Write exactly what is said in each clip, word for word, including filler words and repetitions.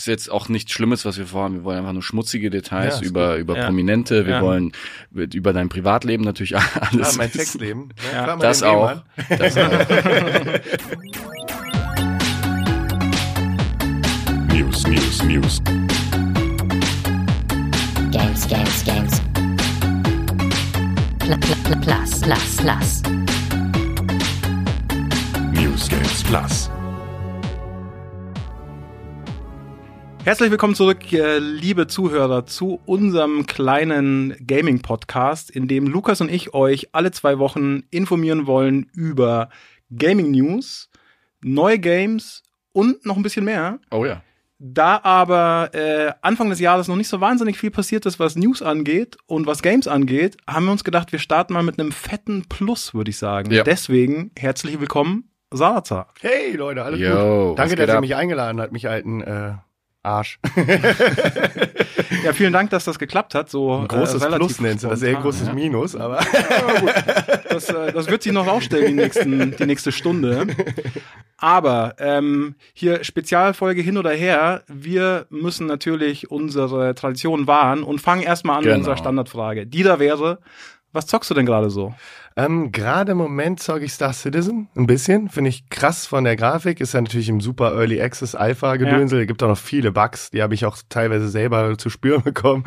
ist jetzt auch nichts Schlimmes, was wir vorhaben. Wir wollen einfach nur schmutzige Details ja, über, über ja. Prominente. Wir ja. wollen über dein Privatleben natürlich alles. Ja, mein Sexleben. Ne? Ja. Das, auch. das auch. News, News, News. Games, Games, Games. Pl, pl, pl, plus, plus, plus. News, Games, Plus. Herzlich willkommen zurück, liebe Zuhörer, zu unserem kleinen Gaming-Podcast, in dem Lukas und ich euch alle zwei Wochen informieren wollen über Gaming-News, neue Games und noch ein bisschen mehr. Oh ja. Da aber äh, Anfang des Jahres noch nicht so wahnsinnig viel passiert ist, was News angeht und was Games angeht, haben wir uns gedacht, wir starten mal mit einem fetten Plus, würde ich sagen. Ja. Deswegen herzlich willkommen, Sarazar. Hey Leute, alles Yo, gut. Danke, dass ihr ab? mich eingeladen habt, mich alten äh Arsch. Ja, vielen Dank, dass das geklappt hat. So ein großes äh, Plus nennt das, sehr großes ja. Minus, aber ja, gut. Das, äh, das wird sich noch aufstellen die, nächsten, die nächste Stunde. Aber ähm, hier Spezialfolge hin oder her, wir müssen natürlich unsere Tradition wahren und fangen erstmal an genau. mit unserer Standardfrage. Die da wäre, was zockst du denn gerade so? Ähm, gerade im Moment zocke ich Star Citizen ein bisschen. Finde ich krass von der Grafik. Ist ja natürlich im super Early Access Alpha-Gedönsel. Ja. Gibt auch noch viele Bugs. Die habe ich auch teilweise selber zu spüren bekommen.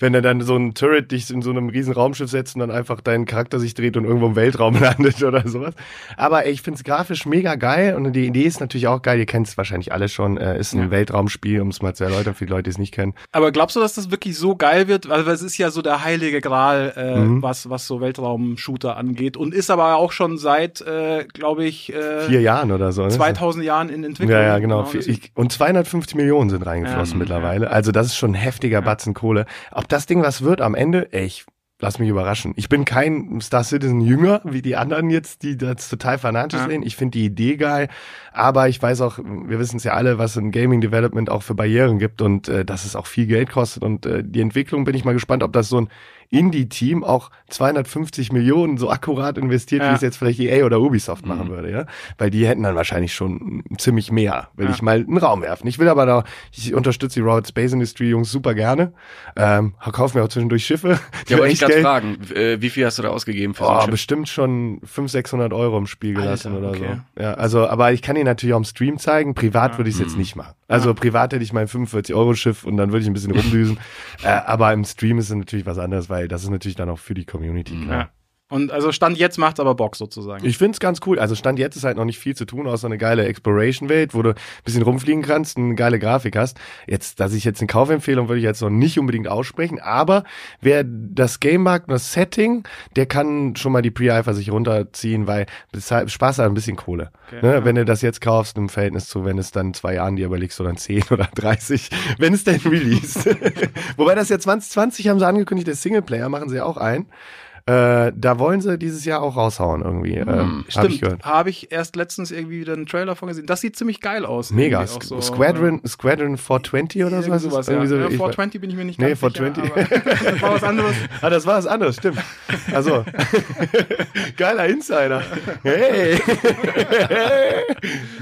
Wenn er dann so ein Turret dich in so einem riesen Raumschiff setzt und dann einfach dein Charakter sich dreht und irgendwo im Weltraum landet oder sowas. Aber ey, ich finde es grafisch mega geil. Und die Idee ist natürlich auch geil. Ihr kennt es wahrscheinlich alle schon. Äh, ist ein ja. Weltraumspiel, um es mal zu erläutern für die Leute, die es nicht kennen. Aber glaubst du, dass das wirklich so geil wird? Also es ist ja so der heilige Gral, äh, mhm. was was so Weltraum-Shooter angeht und ist aber auch schon seit, äh, glaube ich, äh, vier Jahren oder so, ne? zweitausend Jahren in Entwicklung. Ja, ja, genau. genau. Ich, und zweihundertfünfzig Millionen sind reingeflossen ähm, mittlerweile. Ja. Also das ist schon ein heftiger ja. Batzen Kohle. Ob das Ding was wird am Ende? Ey, ich lass mich überraschen. Ich bin kein Star Citizen-Jünger wie die anderen jetzt, die das total fanatisch ja. sehen. Ich finde die Idee geil, aber ich weiß auch, wir wissen es ja alle, was im Gaming-Development auch für Barrieren gibt und äh, dass es auch viel Geld kostet und äh, die Entwicklung, bin ich mal gespannt, ob das so ein Indie-Team auch zweihundertfünfzig Millionen so akkurat investiert, ja. wie es jetzt vielleicht E A oder Ubisoft mhm. machen würde, ja? Weil die hätten dann wahrscheinlich schon ziemlich mehr, will ja. ich mal einen Raum werfen. Ich will aber da, ich unterstütze die Road Space Industry Jungs super gerne, ähm, kaufen mir auch zwischendurch Schiffe. Ja, aber ich kann fragen, wie viel hast du da ausgegeben für so ein Schiff? Oh, bestimmt schon fünfhundert, sechshundert Euro im Spiel gelassen Alter, okay. oder so. Ja, also, aber ich kann ihn natürlich auch im Stream zeigen, privat ja. würde ich es mhm. jetzt nicht machen. Also ja. privat hätte ich mein fünfundvierzig Euro Schiff und dann würde ich ein bisschen rumdüsen, äh, aber im Stream ist es natürlich was anderes, weil weil das ist natürlich dann auch für die Community, klar. Ja. Und also Stand jetzt macht's aber Bock sozusagen. Ich find's ganz cool. Also Stand jetzt ist halt noch nicht viel zu tun, außer eine geile Exploration-Welt, wo du ein bisschen rumfliegen kannst, eine geile Grafik hast. Jetzt, dass ich jetzt eine Kaufempfehlung würde ich jetzt noch nicht unbedingt aussprechen, aber wer das Game mag und das Setting, der kann schon mal die Pre-Alpha sich runterziehen, weil Spaß hat ein bisschen Kohle. Okay, ne? ja. Wenn du das jetzt kaufst, im Verhältnis zu, wenn es dann in zwei Jahren dir überlegst, oder in zehn oder dreißig, wenn es denn released. Wobei das ja zwanzig zwanzig haben sie angekündigt, der Singleplayer machen sie ja auch ein. Äh, da wollen sie dieses Jahr auch raushauen irgendwie. Hm, ähm, stimmt, habe ich gehört. Habe ich erst letztens irgendwie wieder einen Trailer von gesehen. Das sieht ziemlich geil aus. Mega. Sk- so, Squadron, äh, Squadron vierhundertzwanzig oder so. Sowas, ja. so ja, vierhundertzwanzig bin ich mir nicht nee, ganz vierhundertzwanzig. sicher. Nee, das war was anderes. Ah, das war was anderes, stimmt. Also, geiler Insider. Hey.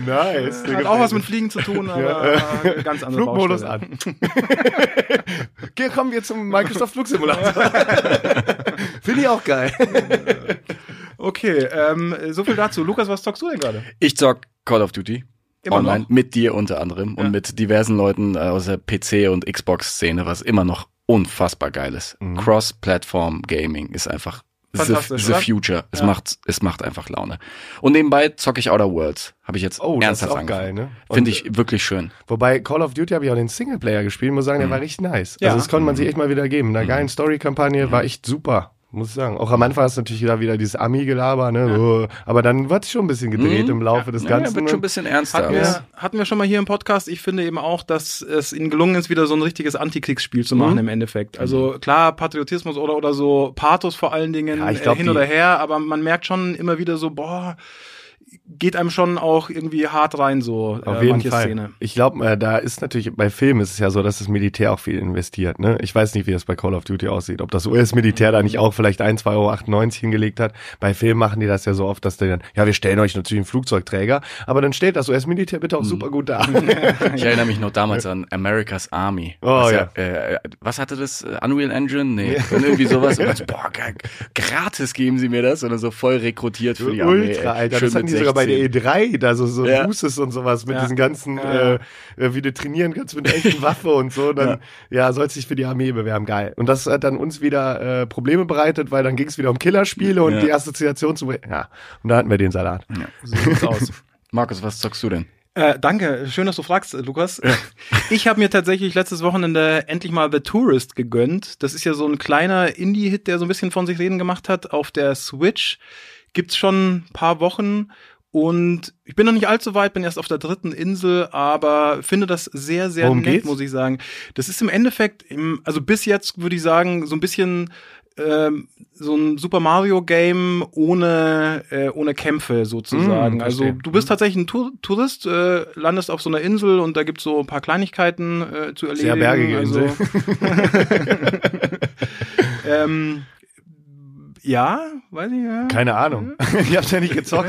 Nice. Hat gefällt. Auch was mit Fliegen zu tun, aber ja. ganz anders. Flugmodus Baustelle. An. Hier kommen wir zum Microsoft Flugsimulator. Finde ich auch geil. Okay, ähm, so viel dazu. Lukas, was zockst du denn gerade? Ich zock Call of Duty. Immer online. Noch? Mit dir unter anderem ja. und mit diversen Leuten aus der P C- und Xbox-Szene, was immer noch unfassbar geil ist. Mhm. Cross-Platform-Gaming ist einfach the, the future. Ja. Es macht, es macht einfach Laune. Und nebenbei zocke ich Outer Worlds. Habe ich jetzt oh, ernsthaft das ist auch geil, ne? Finde ich wirklich schön. Wobei Call of Duty habe ich auch den Singleplayer gespielt, muss sagen, der mhm. war richtig nice. Ja. Also das konnte man sich echt mal wieder geben. In einer geilen Story-Kampagne mhm. war echt super. Muss ich sagen. Auch am Anfang hast du natürlich da wieder dieses Ami-Gelaber, ne? Ja. Aber dann wird es schon ein bisschen gedreht mhm. im Laufe ja. des Ganzen. Ja, wird schon ein bisschen ernster. Hatten wir, hatten wir schon mal hier im Podcast. Ich finde eben auch, dass es ihnen gelungen ist, wieder so ein richtiges Antikriegsspiel zu machen mhm. im Endeffekt. Also klar, Patriotismus oder, oder so Pathos vor allen Dingen ja, ich glaub, äh, hin oder her, aber man merkt schon immer wieder so, boah, geht einem schon auch irgendwie hart rein, so auf äh, jeden manche Fall. Szene. Ich glaube, äh, da ist natürlich, bei Filmen ist es ja so, dass das Militär auch viel investiert. Ne? Ich weiß nicht, wie das bei Call of Duty aussieht, ob das U S-Militär mhm. da nicht auch vielleicht ein, zwei Euro achtundneunzig hingelegt hat. Bei Filmen machen die das ja so oft, dass die dann, ja, wir stellen euch natürlich einen Flugzeugträger, aber dann stellt das U S-Militär bitte auch mhm. super gut dar. Ich erinnere mich noch damals an America's Army. Oh, was, ja. äh, was hatte das? Unreal Engine? Nee. Ja. Und irgendwie sowas. Und so, boah, gratis geben sie mir das. Oder so voll rekrutiert für die Armee. Ultra, Alter. Schön, das hatten die sogar bei der E drei, da so, so ja. Fußes und sowas mit ja. diesen ganzen, ja. äh, wie du trainieren kannst mit der echten Waffe und so. Dann, ja, ja sollst dich für die Armee bewerben. Geil. Und das hat dann uns wieder äh, Probleme bereitet, weil dann ging es wieder um Killerspiele und ja. die Assoziation zu... Ja, und da hatten wir den Salat. Ja. So sieht's aus. Markus, was sagst du denn? Äh, danke, schön, dass du fragst, Lukas. Ja. Ich habe mir tatsächlich letztes Wochenende endlich mal The Tourist gegönnt. Das ist ja so ein kleiner Indie-Hit, der so ein bisschen von sich reden gemacht hat. Auf der Switch gibt's schon ein paar Wochen und ich bin noch nicht allzu weit, bin erst auf der dritten Insel, aber finde das sehr, sehr Worum nett, geht's? Muss ich sagen. Das ist im Endeffekt, im, also bis jetzt würde ich sagen, so ein bisschen... Ähm, so ein Super Mario Game ohne äh, ohne Kämpfe sozusagen. Mm, also du bist tatsächlich ein Tur- Tourist, äh, landest auf so einer Insel und da gibt's so ein paar Kleinigkeiten äh, zu erledigen. Sehr bergige Insel. Also, ähm, ja, weiß ich ja. Keine Ahnung. Ich hab's ja nicht gezockt.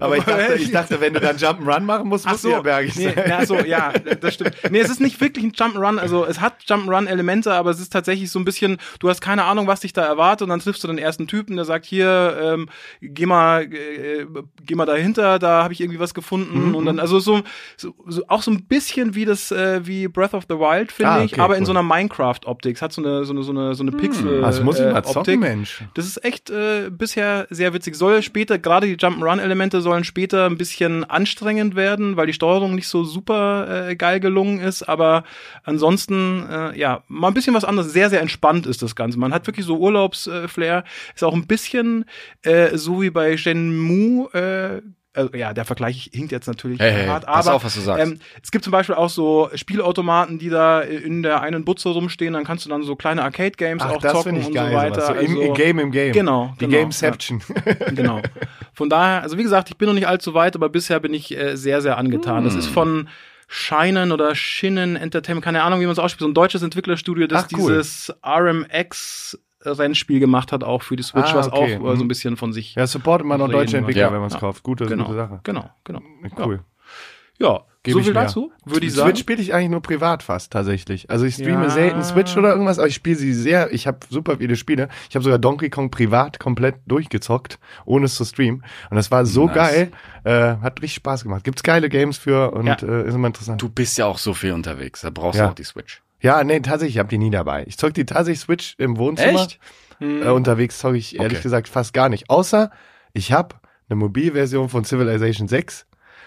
Aber ich dachte, ich dachte, wenn du dann Jump'n'Run machen musst, musst du ja bergig sein. Nee, na, so, ja, das stimmt. Nee, es ist nicht wirklich ein Jump'n'Run. Also es hat Jump'n'Run-Elemente, aber es ist tatsächlich so ein bisschen, du hast keine Ahnung, was dich da erwartet und dann triffst du den ersten Typen, der sagt, hier, ähm, geh mal äh, geh mal dahinter, da habe ich irgendwie was gefunden. Mhm. Und dann, also so, so auch so ein bisschen wie das äh, wie Breath of the Wild, finde ah, okay, ich, aber cool. in so einer Minecraft-Optik. Es hat so eine, so eine, so eine, so eine Pixel-Optik. Das muss ich mal zocken, Mensch. Das ist echt äh, bisher sehr witzig. Soll später, gerade die Jump'n'Run-Elemente sollen später ein bisschen anstrengend werden, weil die Steuerung nicht so super äh, geil gelungen ist, aber ansonsten, äh, ja, mal ein bisschen was anderes. Sehr, sehr entspannt ist das Ganze. Man hat wirklich so Urlaubsflair. Ist auch ein bisschen äh, so wie bei Shenmue, äh, Also, ja, der Vergleich hinkt jetzt natürlich hey, hey, hart, aber pass auf, was du sagst. Ähm, es gibt zum Beispiel auch so Spielautomaten, die da in der einen Butze rumstehen, dann kannst du dann so kleine Arcade-Games Ach, auch das zocken ich und geil, so weiter. So also, im Game im Game. Genau. Die genau, Gameception. Ja. Genau. Von daher, also wie gesagt, ich bin noch nicht allzu weit, aber bisher bin ich äh, sehr, sehr angetan. Mm. Das ist von Shinen oder Shinen Entertainment, keine Ahnung, wie man es ausspricht, so ein deutsches Entwicklerstudio, das Ach, cool. dieses R M X Rennspiel gemacht hat, auch für die Switch, ah, okay. was auch mhm. so ein bisschen von sich... Ja, supportet man noch deutsche Entwickler, ja. wenn man es ja. kauft. Gute, genau. gute Sache. Genau, genau. Cool. Ja, ja. so viel dazu, würde ich sagen. Switch spiele ich eigentlich nur privat fast, tatsächlich. Also ich streame ja. selten Switch oder irgendwas, aber ich spiele sie sehr, ich habe super viele Spiele. Ich habe sogar Donkey Kong privat komplett durchgezockt, ohne es zu streamen. Und das war so nice. geil, äh, hat richtig Spaß gemacht. Gibt's geile Games für und ja. äh, ist immer interessant. Du bist ja auch so viel unterwegs, da brauchst du ja. auch die Switch. Ja, nee, tatsächlich, ich hab die nie dabei. Ich zock die tatsächlich Switch im Wohnzimmer. Echt? Hm. Äh, unterwegs zocke ich ehrlich okay. gesagt fast gar nicht. Außer, ich hab eine Mobilversion von Civilization sechs.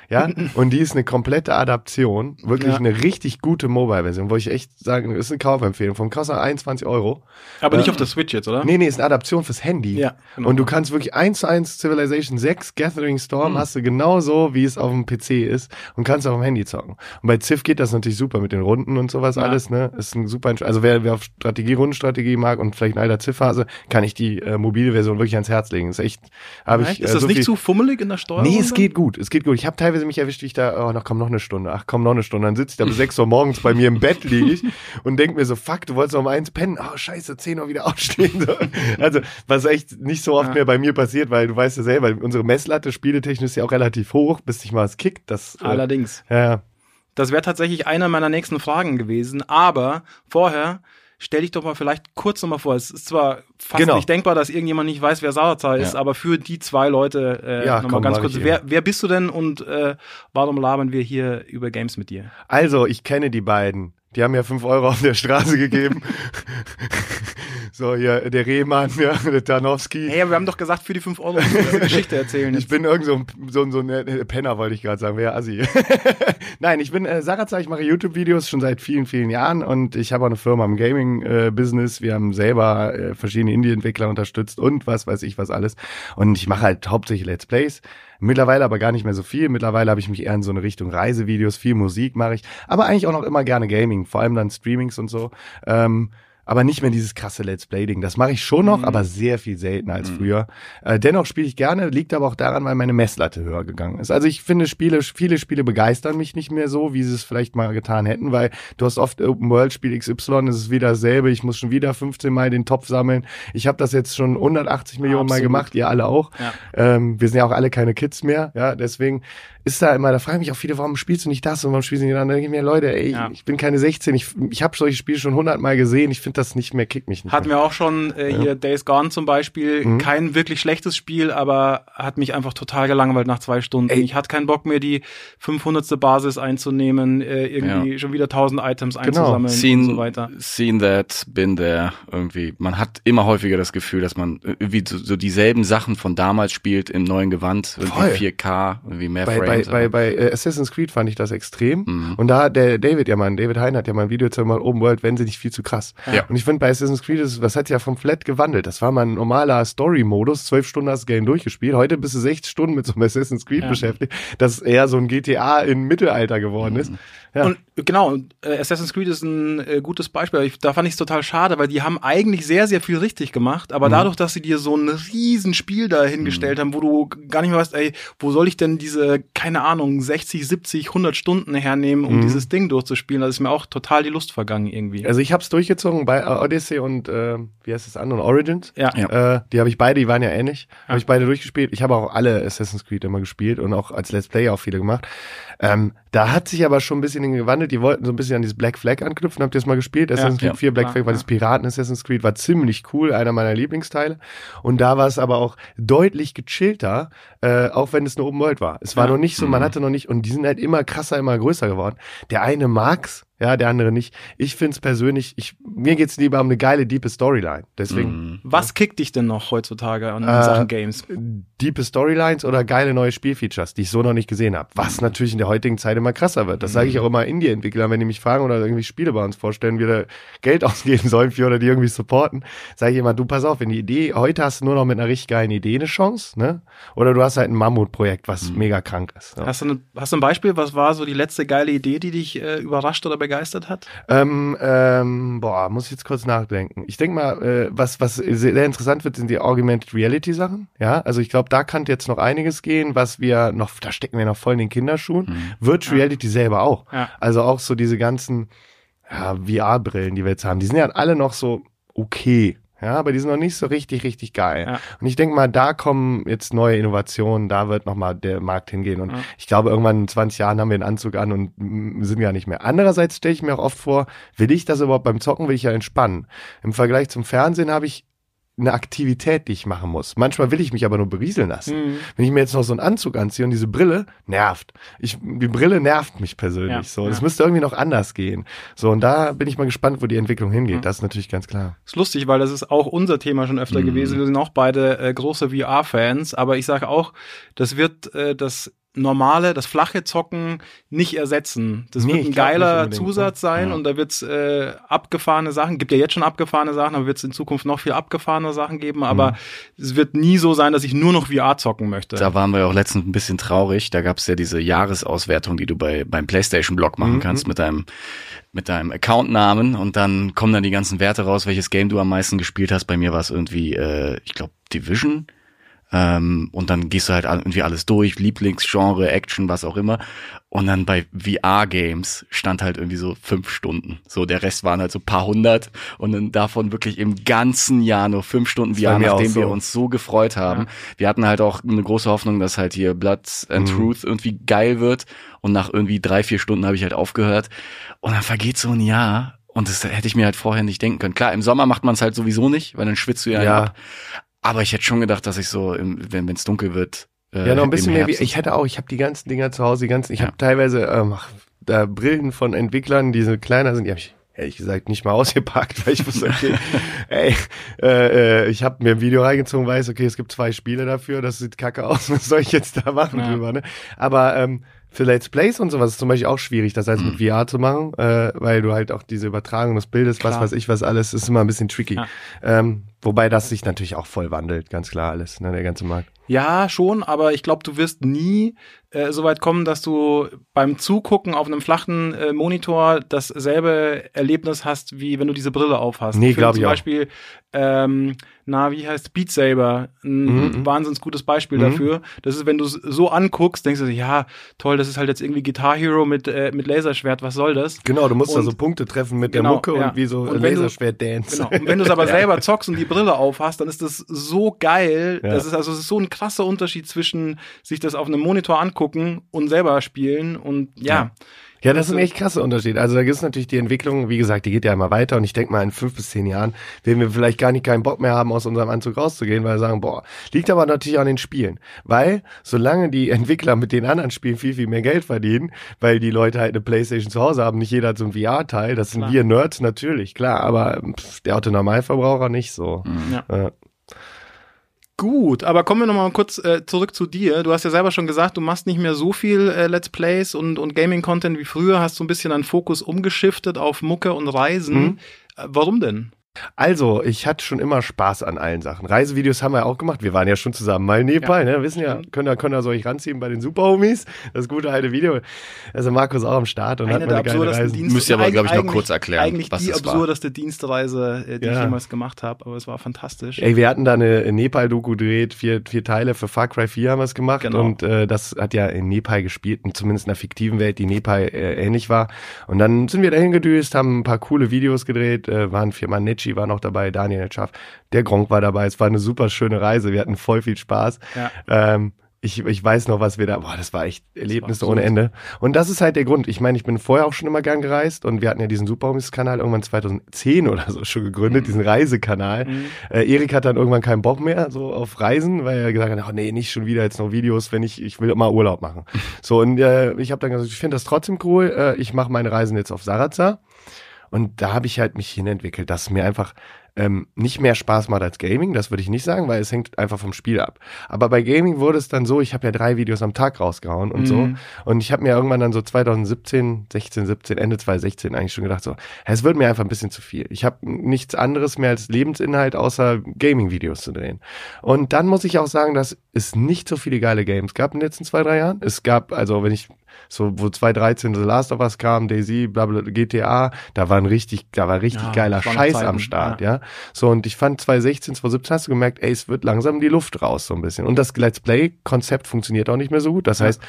Ja, und die ist eine komplette Adaption. Wirklich ja. eine richtig gute Mobile-Version, wo ich echt sagen, ist eine Kaufempfehlung. Vom Kostet einundzwanzig Euro. Aber äh, nicht auf der Switch jetzt, oder? Nee, nee, ist eine Adaption fürs Handy. Ja, genau. Und du kannst wirklich eins zu eins Civilization sechs Gathering Storm hm. hast du genauso, wie es auf dem P C ist und kannst auf dem Handy zocken. Und bei Civ geht das natürlich super mit den Runden und sowas ja. alles, ne? Ist ein super, also wer, wer auf Strategie, Rundenstrategie mag und vielleicht eine alter Civ-Phase, kann ich die äh, mobile Version wirklich ans Herz legen. Ist echt, habe ich. Ist äh, das so nicht viel, zu fummelig in der Steuerung? Nee, es geht gut, es geht gut. Ich habe teilweise mich erwischt, wie ich da, oh, noch komm, noch eine Stunde, ach komm, noch eine Stunde, dann sitze ich da bis sechs Uhr morgens bei mir im Bett liege ich und denke mir so, fuck, du wolltest um eins pennen, oh scheiße, zehn Uhr wieder aufstehen. Also, was echt nicht so oft ja. mehr bei mir passiert, weil du weißt ja selber, unsere Messlatte spieletechnisch ist ja auch relativ hoch, bis dich mal was kickt. Das, Allerdings. Äh, ja. Das wäre tatsächlich eine meiner nächsten Fragen gewesen, aber vorher stell dich doch mal vielleicht kurz nochmal vor. Es ist zwar fast genau. nicht denkbar, dass irgendjemand nicht weiß, wer Sarazar ist, ja. aber für die zwei Leute äh, ja, nochmal ganz kurz. Wer, wer bist du denn und äh, warum labern wir hier über Games mit dir? Also, ich kenne die beiden. Die haben ja fünf Euro auf der Straße gegeben. So, hier, der Rehmann, ja, der Tarnowski. Hey, aber wir haben doch gesagt, für die fünf Euro eine Geschichte erzählen. Jetzt. Ich bin irgend so ein, so ein, so ein Penner, wollte ich gerade sagen, wer Assi. Nein, ich bin äh, Sarazar, ich mache YouTube-Videos schon seit vielen, vielen Jahren und ich habe auch eine Firma im Gaming-Business. Äh, wir haben selber äh, verschiedene Indie-Entwickler unterstützt und was weiß ich was alles. Und ich mache halt hauptsächlich Let's Plays. Mittlerweile aber gar nicht mehr so viel. Mittlerweile habe ich mich eher in so eine Richtung Reisevideos, viel Musik mache ich, aber eigentlich auch noch immer gerne Gaming, vor allem dann Streamings und so. Ähm, aber nicht mehr dieses krasse Let's Play-Ding. Das mache ich schon noch, mhm. aber sehr viel seltener als mhm. früher. Äh, dennoch spiele ich gerne, liegt aber auch daran, weil meine Messlatte höher gegangen ist. Also ich finde, Spiele, viele Spiele begeistern mich nicht mehr so, wie sie es vielleicht mal getan hätten, weil du hast oft Open-World-Spiel X Y, es ist wieder dasselbe, ich muss schon wieder fünfzehn Mal den Topf sammeln. Ich habe das jetzt schon hundertachtzig Millionen Absolut. Mal gemacht, ihr alle auch. Ja. Ähm, wir sind ja auch alle keine Kids mehr, ja, deswegen ist da immer, da fragen mich auch viele, warum spielst du nicht das und warum spielst du nicht das? Und dann denke ich mir, Leute, ey, ja. ich, ich bin keine sechzehn, ich, ich habe solche Spiele schon hundertmal gesehen, ich finde das nicht mehr, kickt mich nicht Hatten mehr. Wir auch schon äh, ja. hier Days Gone zum Beispiel, mhm. kein wirklich schlechtes Spiel, aber hat mich einfach total gelangweilt nach zwei Stunden. Ey. Ich hatte keinen Bock mehr, die fünfhundertste Basis einzunehmen, äh, irgendwie ja. schon wieder tausend Items genau. einzusammeln seen, und so weiter. Seen that, been there, irgendwie. Man hat immer häufiger das Gefühl, dass man irgendwie so, so dieselben Sachen von damals spielt im neuen Gewand, irgendwie vier K, irgendwie mehr Frames. Bei, bei, bei Assassin's Creed fand ich das extrem. Mhm. Und da hat der David ja mal, David Hein hat ja mal ein Video zu mal Open World, wenn sie nicht viel zu krass. Ja. Und ich finde, bei Assassin's Creed, ist, was hat ja vom Flat gewandelt? Das war mal ein normaler Story-Modus. Zwölf Stunden hast du das Game durchgespielt. Heute bist du sechs Stunden mit so einem Assassin's Creed ja. beschäftigt, dass eher so ein G T A im Mittelalter geworden mhm. ist. Ja. Und genau, Assassin's Creed ist ein äh, gutes Beispiel. Ich, da fand ich es total schade, weil die haben eigentlich sehr, sehr viel richtig gemacht, aber mhm. dadurch, dass sie dir so ein Riesenspiel da hingestellt mhm. haben, wo du gar nicht mehr weißt, ey, wo soll ich denn diese, keine Ahnung, sechzig, siebzig, hundert Stunden hernehmen, um mhm. dieses Ding durchzuspielen, da ist mir auch total die Lust vergangen irgendwie. Also ich hab's durchgezogen bei Odyssey und, äh, wie heißt das andere, Origins. Ja. ja. Äh, die habe ich beide, die waren ja ähnlich, ja. habe ich beide durchgespielt. Ich habe auch alle Assassin's Creed immer gespielt und auch als Let's Player auch viele gemacht. Ähm, da hat sich aber schon ein bisschen gewandelt, die wollten so ein bisschen an dieses Black Flag anknüpfen, habt ihr das mal gespielt? Ja, Assassin's Creed ja, vier, Black klar, Flag war ja. das Piraten Assassin's Creed, war ziemlich cool, einer meiner Lieblingsteile und da war es aber auch deutlich gechillter, äh, auch wenn es eine Open World war. Es war ja. noch nicht so, man mhm. hatte noch nicht, und die sind halt immer krasser, immer größer geworden. Der eine mag's, ja, der andere nicht. Ich find's persönlich, ich, mir geht's lieber um eine geile, diepe Storyline. Deswegen. Mm. Was kickt dich denn noch heutzutage an äh, Sachen Games? Diepe Storylines oder geile neue Spielfeatures, die ich so noch nicht gesehen habe. Was natürlich in der heutigen Zeit immer krasser wird. Das sage ich auch immer Indie-Entwicklern, wenn die mich fragen oder irgendwie Spiele bei uns vorstellen, wir da Geld ausgeben sollen für oder die irgendwie supporten. Sage ich immer, du pass auf, wenn die Idee, heute hast du nur noch mit einer richtig geilen Idee eine Chance, ne? Oder du hast halt ein Mammutprojekt, was mm. mega krank ist. Ja. Hast du ne, hast du ein Beispiel, was war so die letzte geile Idee, die dich äh, überrascht oder begeistert hat? Ähm, ähm, boah, muss ich jetzt kurz nachdenken. Ich denke mal, äh, was, was sehr interessant wird, sind die Augmented Reality Sachen. Ja, also ich glaube, da kann jetzt noch einiges gehen, was wir noch, da stecken wir noch voll in den Kinderschuhen. Mhm. Virtual ja. Reality selber auch. Ja. Also auch so diese ganzen ja, V R-Brillen, die wir jetzt haben, die sind ja alle noch so okay. Ja, aber die sind noch nicht so richtig, richtig geil. Ja. Und ich denke mal, da kommen jetzt neue Innovationen, da wird nochmal der Markt hingehen. Und ja. ich glaube, irgendwann in zwanzig Jahren haben wir einen Anzug an und sind gar nicht mehr. Andererseits stelle ich mir auch oft vor, will ich das überhaupt beim Zocken, will ich ja entspannen. Im Vergleich zum Fernsehen habe ich eine Aktivität, die ich machen muss. Manchmal will ich mich aber nur berieseln lassen. Mhm. Wenn ich mir jetzt noch so einen Anzug anziehe und diese Brille nervt. Ich, die Brille nervt mich persönlich. Ja, so, es ja. müsste irgendwie noch anders gehen. So, und da bin ich mal gespannt, wo die Entwicklung hingeht. Mhm. Das ist natürlich ganz klar. Ist lustig, weil das ist auch unser Thema schon öfter mhm. gewesen. Wir sind auch beide äh, große V R-Fans, aber ich sage auch, das wird äh, das normale, das flache Zocken nicht ersetzen. Das nee, wird ein geiler Zusatz sein ja. und da wird es äh, abgefahrene Sachen, gibt ja jetzt schon abgefahrene Sachen, aber wird es in Zukunft noch viel abgefahrene Sachen geben, aber mhm. es wird nie so sein, dass ich nur noch V R zocken möchte. Da waren wir ja auch letztens ein bisschen traurig, da gab es ja diese Jahresauswertung, die du bei beim PlayStation-Blog machen mhm. kannst mit deinem mit deinem Accountnamen und dann kommen dann die ganzen Werte raus, welches Game du am meisten gespielt hast. Bei mir war es irgendwie, äh, ich glaube, Division. Und dann gehst du halt irgendwie alles durch, Lieblingsgenre, Action, was auch immer. Und dann bei V R-Games stand halt irgendwie so fünf Stunden. So, der Rest waren halt so ein paar hundert. Und dann davon wirklich im ganzen Jahr nur fünf Stunden V R, nachdem so. wir uns so gefreut haben. Ja. Wir hatten halt auch eine große Hoffnung, dass halt hier Blood and mhm. Truth irgendwie geil wird. Und nach irgendwie drei, vier Stunden habe ich halt aufgehört. Und dann vergeht so ein Jahr. Und das hätte ich mir halt vorher nicht denken können. Klar, im Sommer macht man es halt sowieso nicht, weil dann schwitzt du ja, ja. ab. Aber ich hätte schon gedacht, dass ich so, wenn es dunkel wird, äh, ja, noch ein bisschen mehr wie, ich hätte auch, ich habe die ganzen Dinger zu Hause, die ganzen, ich ja. habe teilweise ähm, da Brillen von Entwicklern, die so kleiner sind, die habe ich ehrlich gesagt nicht mal ausgepackt, weil ich wusste, okay, ey, äh, ich habe mir ein Video reingezogen, weiß, okay, es gibt zwei Spiele dafür, das sieht kacke aus, was soll ich jetzt da machen ja. drüber, ne? Aber ähm, für Let's Plays und sowas ist zum Beispiel auch schwierig, das heißt mit mhm. V R zu machen, äh, weil du halt auch diese Übertragung des Bildes, Klar. was weiß ich, was alles, ist immer ein bisschen tricky. Ja. Ähm, Wobei das sich natürlich auch voll wandelt, ganz klar alles, ne, der ganze Markt. Ja, schon, aber ich glaube, du wirst nie äh, so weit kommen, dass du beim Zugucken auf einem flachen äh, Monitor dasselbe Erlebnis hast, wie wenn du diese Brille aufhast. Nee, glaube ich zum Beispiel, auch. Ähm, na, wie heißt Beat Saber? Ein mhm. wahnsinnig gutes Beispiel mhm. dafür. Das ist, wenn du es so anguckst, denkst du, ja, toll, das ist halt jetzt irgendwie Guitar Hero mit, äh, mit Laserschwert, was soll das? Genau, du musst und, da so Punkte treffen mit genau, der Mucke ja. und wie so Laserschwert-Dance. Genau. Und wenn du es aber ja. selber zockst und die Brille aufhast, dann ist das so geil. Ja. Das ist also das ist so ein krasser Unterschied zwischen sich das auf einem Monitor angucken und selber spielen und ja. Ja, ja das ist ein echt krasser Unterschied. Also da gibt es natürlich die Entwicklung, wie gesagt, die geht ja immer weiter und ich denke mal in fünf bis zehn Jahren werden wir vielleicht gar nicht keinen Bock mehr haben, aus unserem Anzug rauszugehen, weil wir sagen, boah, liegt aber natürlich an den Spielen. Weil solange die Entwickler mit den anderen Spielen viel, viel mehr Geld verdienen, weil die Leute halt eine Playstation zu Hause haben, nicht jeder hat so ein V R-Teil, das sind klar. wir Nerds natürlich, klar, aber pff, der Autonormalverbraucher nicht so. Ja. Äh, Gut, aber kommen wir nochmal kurz äh, zurück zu dir. Du hast ja selber schon gesagt, du machst nicht mehr so viel äh, Let's Plays und, und Gaming-Content wie früher, hast so ein bisschen deinen Fokus umgeschiftet auf Mucke und Reisen. Mhm. Äh, warum denn? Also, ich hatte schon immer Spaß an allen Sachen. Reisevideos haben wir ja auch gemacht. Wir waren ja schon zusammen mal in Nepal, ja. ne? Wissen ja, können da, können da so euch ranziehen bei den Superhomies. Das gute alte Video. Also, Marco ist auch am Start und eine hat mal eine geile Reise. Müsst ihr aber, glaube ich, noch kurz erklären, eigentlich was das war. Die absurdeste Dienstreise, die ja. ich jemals gemacht habe, aber es war fantastisch. Ey, wir hatten da eine Nepal-Doku gedreht, vier, vier Teile für Far Cry vier haben wir es gemacht genau. und äh, das hat ja in Nepal gespielt, zumindest in einer fiktiven Welt, die Nepal äh, ähnlich war. Und dann sind wir dahin gedüst, haben ein paar coole Videos gedreht, äh, waren viermal Netsch war noch dabei, Daniel Schaff, der Gronkh war dabei. Es war eine super schöne Reise. Wir hatten voll viel Spaß. Ja. Ähm, ich, ich weiß noch, was wir da, boah, das war echt Erlebnisse ohne Ende. Und das ist halt der Grund. Ich meine, ich bin vorher auch schon immer gern gereist und wir hatten ja diesen Superhomies-Kanal irgendwann zwanzig zehn oder so schon gegründet, mhm. diesen Reisekanal. Mhm. Äh, Erik hat dann irgendwann keinen Bock mehr so auf Reisen, weil er gesagt hat, oh nee, nicht schon wieder jetzt noch Videos, wenn ich, ich will immer Urlaub machen. So und äh, ich habe dann gesagt, ich finde das trotzdem cool. Äh, ich mache meine Reisen jetzt auf Sarazar. Und da habe ich halt mich hinentwickelt, dass mir einfach ähm, nicht mehr Spaß macht als Gaming. Das würde ich nicht sagen, weil es hängt einfach vom Spiel ab. Aber bei Gaming wurde es dann so, ich habe ja drei Videos am Tag rausgehauen und mhm. so. Und ich habe mir irgendwann dann so zwanzig siebzehn, sechzehn, siebzehn, Ende zwanzig sechzehn eigentlich schon gedacht, so, es wird mir einfach ein bisschen zu viel. Ich habe nichts anderes mehr als Lebensinhalt, außer Gaming-Videos zu drehen. Und dann muss ich auch sagen, dass es nicht so viele geile Games gab in den letzten zwei, drei Jahren. Es gab, also wenn ich... So, wo zwanzig dreizehn The Last of Us kam, DayZ, blablabla, G T A, da war ein richtig, da war richtig ja, geiler Scheiß Zeiten, am Start, ja. ja. So, und ich fand zwanzig sechzehn, zwanzig siebzehn hast du gemerkt, ey, es wird langsam die Luft raus, so ein bisschen. Und das Let's Play-Konzept funktioniert auch nicht mehr so gut. Das ja. heißt,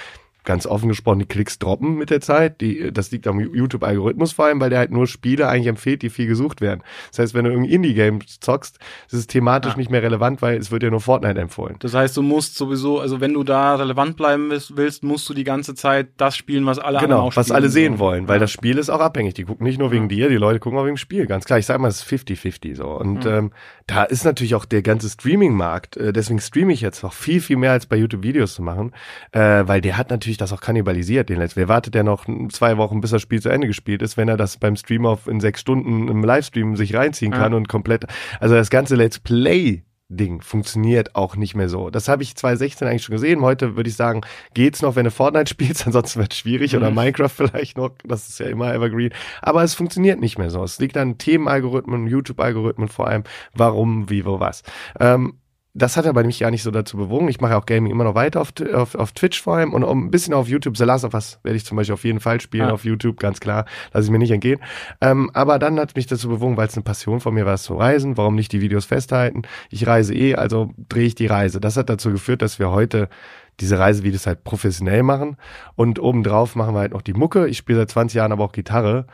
ganz offen gesprochen, die Klicks droppen mit der Zeit. Die, das liegt am YouTube-Algorithmus vor allem, weil der halt nur Spiele eigentlich empfiehlt, die viel gesucht werden. Das heißt, wenn du irgendein Indie-Game zockst, ist es thematisch ja. nicht mehr relevant, weil es wird ja nur Fortnite empfohlen. Das heißt, du musst sowieso, also wenn du da relevant bleiben willst, musst du die ganze Zeit das spielen, was alle genau, anderen auch spielen. Genau, was alle sehen wollen, weil ja. das Spiel ist auch abhängig. Die gucken nicht nur wegen ja. dir, die Leute gucken auch wegen dem Spiel. Ganz klar, ich sag mal, es ist fifty fifty so. Und mhm. ähm, da ist natürlich auch der ganze Streaming-Markt, äh, deswegen streame ich jetzt noch viel, viel mehr als bei YouTube-Videos zu machen, äh, weil der hat natürlich das auch kannibalisiert, den letzten. Wer wartet ja noch zwei Wochen, bis das Spiel zu Ende gespielt ist, wenn er das beim Stream auf in sechs Stunden im Livestream sich reinziehen kann ja. und komplett, also das ganze Let's Play Ding funktioniert auch nicht mehr so. Das habe ich zwanzig sechzehn eigentlich schon gesehen. Heute würde ich sagen, geht's noch, wenn du Fortnite spielst, ansonsten wird es schwierig mhm. oder Minecraft vielleicht noch. Das ist ja immer Evergreen. Aber es funktioniert nicht mehr so. Es liegt an Themenalgorithmen, YouTube-Algorithmen vor allem. Warum, wie, wo, was. Ähm, Das hat aber mich gar nicht so dazu bewogen. Ich mache auch Gaming immer noch weiter auf, auf, auf Twitch vor allem und ein bisschen auf YouTube. The Last of Us werde ich zum Beispiel auf jeden Fall spielen, ah. auf YouTube, ganz klar. Lass ich mir nicht entgehen. Ähm, aber dann hat mich dazu bewogen, weil es eine Passion von mir war, es zu reisen. Warum nicht die Videos festhalten? Ich reise eh, also drehe ich die Reise. Das hat dazu geführt, dass wir heute diese Reisevideos halt professionell machen. Und obendrauf machen wir halt noch die Mucke. Ich spiele seit zwanzig Jahren aber auch Gitarre.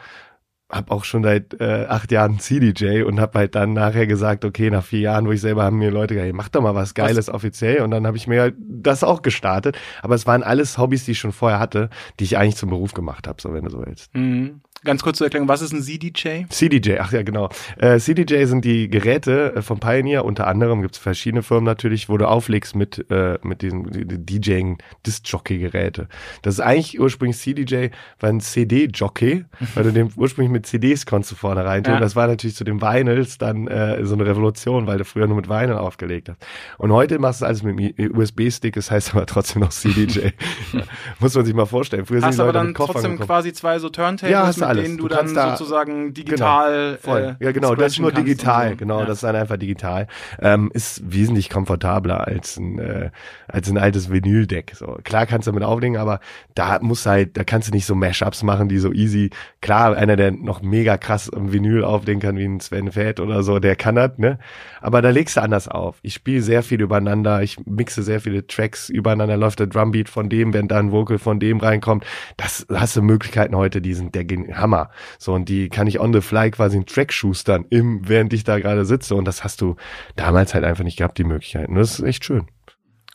Hab auch schon seit äh, acht Jahren C D J und hab halt dann nachher gesagt, okay, nach vier Jahren, wo ich selber, haben mir Leute gesagt, hey, mach doch mal was Geiles was? offiziell und dann habe ich mir halt das auch gestartet, aber es waren alles Hobbys, die ich schon vorher hatte, die ich eigentlich zum Beruf gemacht habe, so wenn du so willst. Mhm. Ganz kurz zur Erklärung, was ist ein C D J? C D J, ach ja, genau. Äh, C D J sind die Geräte von Pioneer, unter anderem gibt's verschiedene Firmen natürlich, wo du auflegst mit äh, mit diesen die, die DJing, Disc-Jockey-Geräte. Das ist eigentlich ursprünglich C D J, war ein C D-Jockey, weil du dem ursprünglich mit C Ds konntest du vorne rein tun. Ja. Das war natürlich zu den Vinyls dann äh, so eine Revolution, weil du früher nur mit Vinyl aufgelegt hast. Und heute machst du alles mit dem U S B-Stick, das heißt aber trotzdem noch C D J. ja. Muss man sich mal vorstellen. Früher hast du aber dann trotzdem gekommen. Quasi zwei so Turntables ja, alles. Mit denen du, du dann da, sozusagen digital. Genau, voll. Äh, ja, genau, das ist nur digital. So. Genau, ja. Das ist dann einfach digital. Ähm, ist wesentlich komfortabler als ein, äh, als ein altes Vinyl-Deck. So, klar kannst du damit auflegen, aber da muss halt, da kannst du nicht so Mashups machen, die so easy. Klar, einer, der noch mega krass ein Vinyl auflegen kann, wie ein Sven Fett oder so, der kann das, ne? Aber da legst du anders auf. Ich spiele sehr viel übereinander, ich mixe sehr viele Tracks übereinander, läuft der Drumbeat von dem, wenn da ein Vocal von dem reinkommt. Das hast du Möglichkeiten heute, die sind der Hammer. So, und die kann ich on the fly quasi einen Track schustern, im, während ich da gerade sitze. Und das hast du damals halt einfach nicht gehabt, die Möglichkeiten. Das ist echt schön.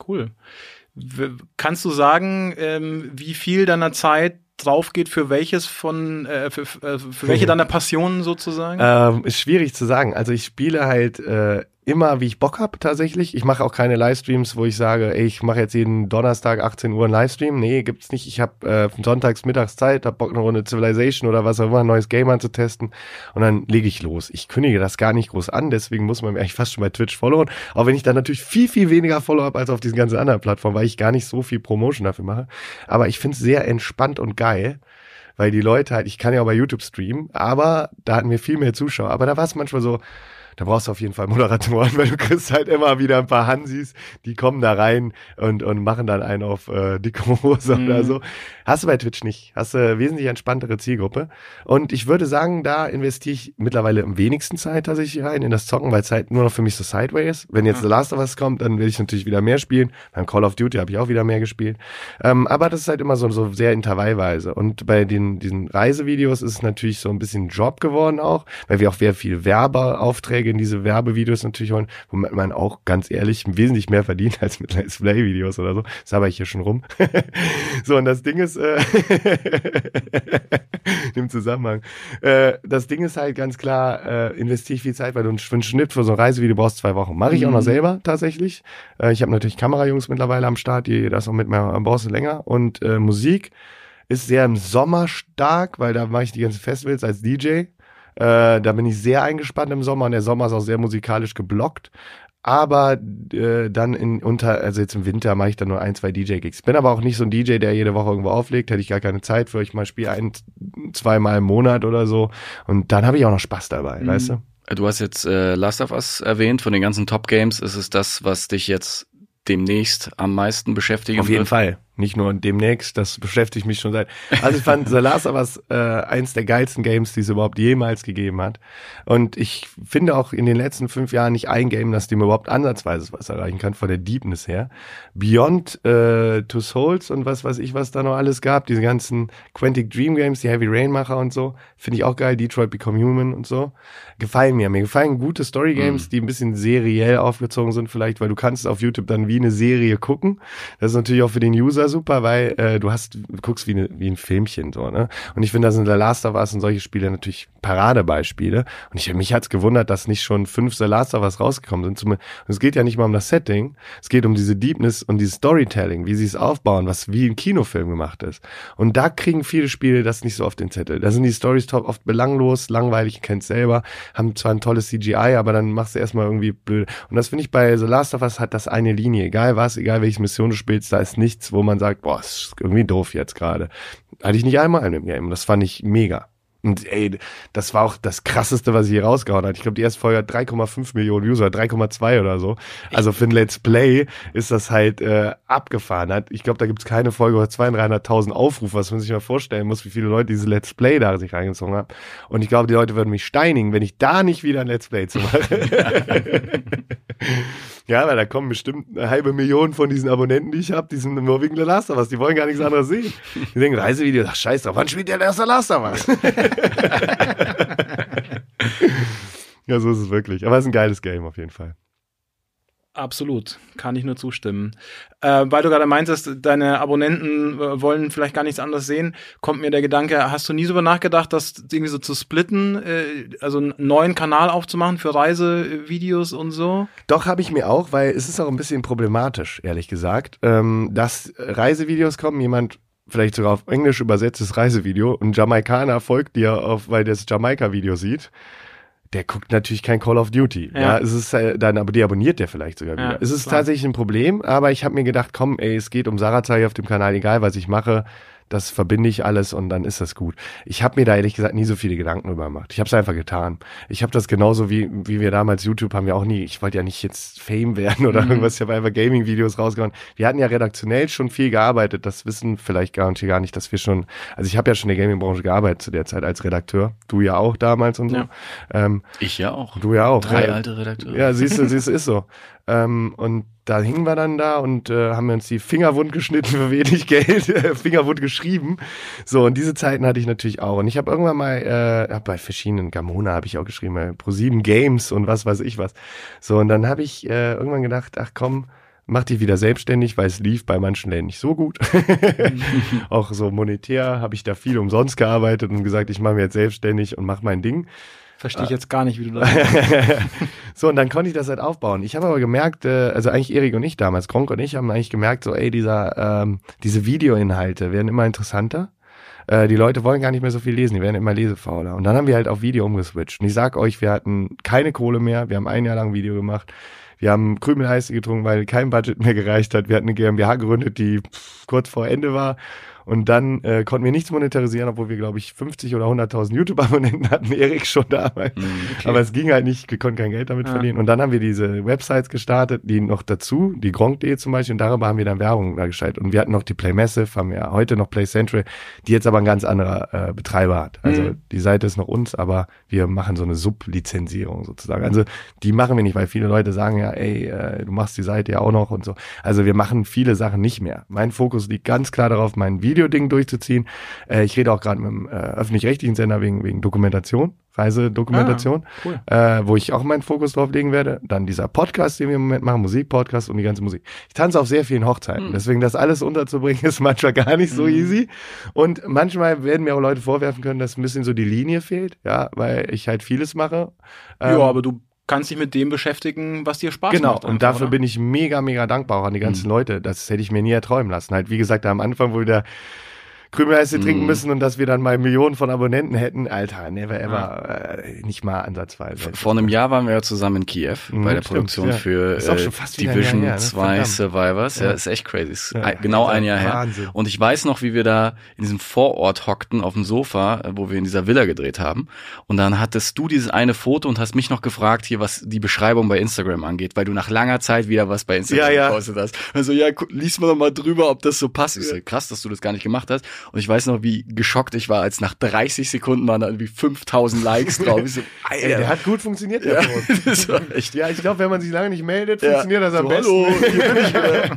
Cool. Kannst du sagen, ähm, wie viel deiner Zeit drauf geht für welches von äh, für, äh, für welche deiner Passionen sozusagen? Ähm, ist schwierig zu sagen. Also ich spiele halt äh, immer, wie ich Bock habe tatsächlich. Ich mache auch keine Livestreams, wo ich sage, ey, ich mache jetzt jeden Donnerstag achtzehn Uhr einen Livestream. Nee, gibt's nicht. Ich habe äh, sonntags mittags Zeit, hab Bock, eine Runde Civilization oder was auch immer, ein neues Game anzutesten. Und dann lege ich los. Ich kündige das gar nicht groß an, deswegen muss man mir eigentlich fast schon bei Twitch followen. Auch wenn ich da natürlich viel, viel weniger Follow habe als auf diesen ganzen anderen Plattformen, weil ich gar nicht so viel Promotion dafür mache. Aber ich finde es sehr entspannt und geil. Weil die Leute halt, ich kann ja auch bei YouTube streamen, aber da hatten wir viel mehr Zuschauer. Aber da war es manchmal so, da brauchst du auf jeden Fall Moderatoren, weil du kriegst halt immer wieder ein paar Hansis, die kommen da rein und und machen dann einen auf äh, dicke Hose mhm. oder so. Hast du bei Twitch nicht. Hast du äh, wesentlich entspanntere Zielgruppe. Und ich würde sagen, da investiere ich mittlerweile am wenigsten Zeit tatsächlich rein in das Zocken, weil es halt nur noch für mich so sideways ist. Wenn jetzt ja. The Last of Us kommt, dann will ich natürlich wieder mehr spielen. Beim Call of Duty habe ich auch wieder mehr gespielt. Ähm, aber das ist halt immer so, so sehr intervallweise. Und bei den diesen Reisevideos ist es natürlich so ein bisschen Job geworden auch, weil wir auch sehr viel Werbeaufträge in diese Werbevideos natürlich holen, womit man auch ganz ehrlich wesentlich mehr verdient als mit Let's Play-Videos oder so. Das habe ich hier schon rum. So, und das Ding ist, äh, im Zusammenhang, äh, das Ding ist halt ganz klar, äh, investiere ich viel Zeit, weil du für einen Schnitt für so ein Reisevideo brauchst zwei Wochen. Mache ich auch noch selber tatsächlich. Äh, ich habe natürlich Kamerajungs mittlerweile am Start, die das auch mit mir brauchst du länger. Und äh, Musik ist sehr im Sommer stark, weil da mache ich die ganzen Festivals als D J. Äh, da bin ich sehr eingespannt im Sommer und der Sommer ist auch sehr musikalisch geblockt. Aber äh, dann in unter, also jetzt im Winter mache ich dann nur ein, zwei D J-Gigs. Bin aber auch nicht so ein D J, der jede Woche irgendwo auflegt, hätte ich gar keine Zeit für. Ich mal spiele ein, zweimal im Monat oder so. Und dann habe ich auch noch Spaß dabei, mhm. weißt du? Du hast jetzt äh, Last of Us erwähnt, von den ganzen Top-Games ist es das, was dich jetzt demnächst am meisten beschäftigen wird? Auf jeden Fall. Nicht nur demnächst, das beschäftigt mich schon seit... Also ich fand The Last of Us äh, eins der geilsten Games, die es überhaupt jemals gegeben hat. Und ich finde auch in den letzten fünf Jahren nicht ein Game, das dem überhaupt ansatzweise was erreichen kann, von der Deepness her. Beyond äh, Two Souls und was weiß ich, was da noch alles gab, diese ganzen Quantic Dream Games, die Heavy Rain-Macher und so, finde ich auch geil, Detroit Become Human und so, gefallen mir. Mir gefallen gute Story-Games, mhm. die ein bisschen seriell aufgezogen sind vielleicht, weil du kannst auf YouTube dann wie eine Serie gucken. Das ist natürlich auch für den User super, weil äh, du hast, du guckst wie, ne, wie ein Filmchen so, ne? Und ich finde, da sind The Last of Us und solche Spiele natürlich Paradebeispiele. Und ich, mich hat's gewundert, dass nicht schon fünf The Last of Us rausgekommen sind. Zum, und es geht ja nicht mal um das Setting, es geht um diese Deepness und dieses Storytelling, wie sie es aufbauen, was wie ein Kinofilm gemacht ist. Und da kriegen viele Spiele das nicht so auf den Zettel. Da sind die Storys top oft belanglos, langweilig, ihr kennt's selber, haben zwar ein tolles C G I, aber dann machst du erstmal irgendwie blöd. Und das finde ich bei The Last of Us hat das eine Linie. Egal was, egal welche Mission du spielst, da ist nichts, wo man sagt, boah, ist irgendwie doof jetzt gerade. Hatte ich nicht einmal in dem Game. Das fand ich mega. Und ey, das war auch das Krasseste, was ich hier rausgehauen hat. Ich glaube, die erste Folge hat drei Komma fünf Millionen User, drei Komma zwei oder so. Also für ein Let's Play ist das halt äh, abgefahren. Ich glaube, da gibt es keine Folge über zweihunderttausend Aufrufe, was man sich mal vorstellen muss, wie viele Leute diese Let's Play da sich reingezogen haben. Und ich glaube, die Leute würden mich steinigen, wenn ich da nicht wieder ein Let's Play zu machen. Ja, weil da kommen bestimmt eine halbe Million von diesen Abonnenten, die ich habe, die sind nur wegen The Last of Us, die wollen gar nichts anderes sehen. Die denken, Reisevideo, ach scheiß drauf, wann spielt der The Last of Us? Ja, so ist es wirklich. Aber es ist ein geiles Game auf jeden Fall. Absolut, kann ich nur zustimmen. Äh, weil du gerade meintest, deine Abonnenten äh, wollen vielleicht gar nichts anderes sehen, kommt mir der Gedanke, hast du nie so darüber nachgedacht, das irgendwie so zu splitten, äh, also einen neuen Kanal aufzumachen für Reisevideos und so? Doch, habe ich mir auch, weil es ist auch ein bisschen problematisch, ehrlich gesagt, ähm, dass Reisevideos kommen, jemand vielleicht sogar auf Englisch übersetztes Reisevideo und Jamaikaner folgt dir, auf, weil der das Jamaika-Video sieht. Der guckt natürlich kein Call of Duty. Ja, ja es ist äh, dann, aber die abonniert der vielleicht sogar wieder. Ja, es ist klar. Tatsächlich ein Problem, aber ich habe mir gedacht, komm, ey, es geht um Sarazar auf dem Kanal, egal was ich mache. das verbinde ich alles und dann ist das gut. Ich habe mir da ehrlich gesagt nie so viele Gedanken drüber gemacht. Ich habe es einfach getan. Ich habe das genauso wie wie wir damals YouTube haben wir auch nie, ich wollte ja nicht jetzt Fame werden oder mhm. irgendwas, ich habe einfach Gaming-Videos rausgehauen. Wir hatten ja redaktionell schon viel gearbeitet, das wissen vielleicht garantiert gar nicht, dass wir schon, also ich habe ja schon in der Gaming-Branche gearbeitet zu der Zeit als Redakteur, du ja auch damals und so. Ja. Ähm, ich ja auch. Du ja auch. Drei ja. alte Redakteure. Ja, siehst du, siehst du, ist so. Ähm, und da hingen wir dann da und äh, haben uns die Finger wund geschnitten für wenig Geld, Finger wund geschrieben. So, und diese Zeiten hatte ich natürlich auch. Und ich habe irgendwann mal, äh, bei verschiedenen Gamona habe ich auch geschrieben, bei ProSieben Games und was weiß ich was. So, und dann habe ich äh, irgendwann gedacht, ach komm, mach dich wieder selbstständig, weil es lief bei manchen Läden nicht so gut. Auch so monetär habe ich da viel umsonst gearbeitet und gesagt, ich mache mir jetzt selbstständig und mache mein Ding. Verstehe ich jetzt gar nicht, wie du das So, und dann konnte ich das halt aufbauen. Ich habe aber gemerkt, also eigentlich Erik und ich damals, Gronkh und ich haben eigentlich gemerkt, so ey, dieser, ähm, diese Videoinhalte werden immer interessanter. Äh, die Leute wollen gar nicht mehr so viel lesen, die werden immer lesefauler. Und dann haben wir halt auf Video umgeswitcht. Und ich sag euch, wir hatten keine Kohle mehr, wir haben ein Jahr lang Video gemacht. Wir haben Krümel-Heiße getrunken, weil kein Budget mehr gereicht hat. Wir hatten eine GmbH gegründet, die kurz vor Ende war. Und dann äh, konnten wir nichts monetarisieren, obwohl wir, glaube ich, fünfzig oder hunderttausend YouTube-Abonnenten hatten. Erik schon damals. Okay. Aber es ging halt nicht, wir konnten kein Geld damit ja. verdienen. Und dann haben wir diese Websites gestartet, die noch dazu, die Gronkh Punkt de zum Beispiel. Und darüber haben wir dann Werbung da geschaltet. Und wir hatten noch die Play Massive, haben ja heute noch Play Central, die jetzt aber ein ganz anderer äh, Betreiber hat. Also mhm. die Seite ist noch uns, aber wir machen so eine Sublizenzierung sozusagen. Also die machen wir nicht, weil viele Leute sagen ja, ey, äh, du machst die Seite ja auch noch und so. Also wir machen viele Sachen nicht mehr. Mein Fokus liegt ganz klar darauf, mein Video Videoding durchzuziehen. Äh, ich rede auch gerade mit dem äh, öffentlich-rechtlichen Sender wegen, wegen Dokumentation, Reisedokumentation, ah, cool. äh, wo ich auch meinen Fokus drauf legen werde. Dann dieser Podcast, den wir im Moment machen, Musikpodcast und die ganze Musik. Ich tanze auf sehr vielen Hochzeiten, mhm. deswegen das alles unterzubringen ist manchmal gar nicht so mhm. easy. Und manchmal werden mir auch Leute vorwerfen können, dass ein bisschen so die Linie fehlt, ja, weil ich halt vieles mache. Ähm, ja, aber du kannst dich mit dem beschäftigen, was dir Spaß genau, macht. Genau, und dafür oder? bin ich mega, mega dankbar auch an die ganzen mhm. Leute. Das hätte ich mir nie erträumen lassen. Halt, wie gesagt, da am Anfang, wo wir da Krümelheiße mhm. trinken müssen und dass wir dann mal Millionen von Abonnenten hätten. Alter, never ever, ja. äh, nicht mal ansatzweise. Vor einem Jahr waren wir ja zusammen in Kiew mhm, bei der stimmt, Produktion ja. für äh, Division Jahr, ne? zwei Survivors. Ja. ja, ist echt crazy. Ist ja. ein, genau ein Jahr Wahnsinn. her. Und ich weiß noch, wie wir da in diesem Vorort hockten auf dem Sofa, wo wir in dieser Villa gedreht haben. Und dann hattest du dieses eine Foto und hast mich noch gefragt, hier was die Beschreibung bei Instagram angeht, weil du nach langer Zeit wieder was bei Instagram ja, ja. postet hast. Also ja, lies mal noch mal drüber, ob das so passt. Ist ja krass, dass du das gar nicht gemacht hast. Und ich weiß noch, wie geschockt ich war, als nach dreißig Sekunden waren da irgendwie fünftausend Likes drauf. Ich so, Alter. Der hat gut funktioniert. Ja, das war echt. Ja, ich glaube, wenn man sich lange nicht meldet, ja. funktioniert das so, am besten. Hallo,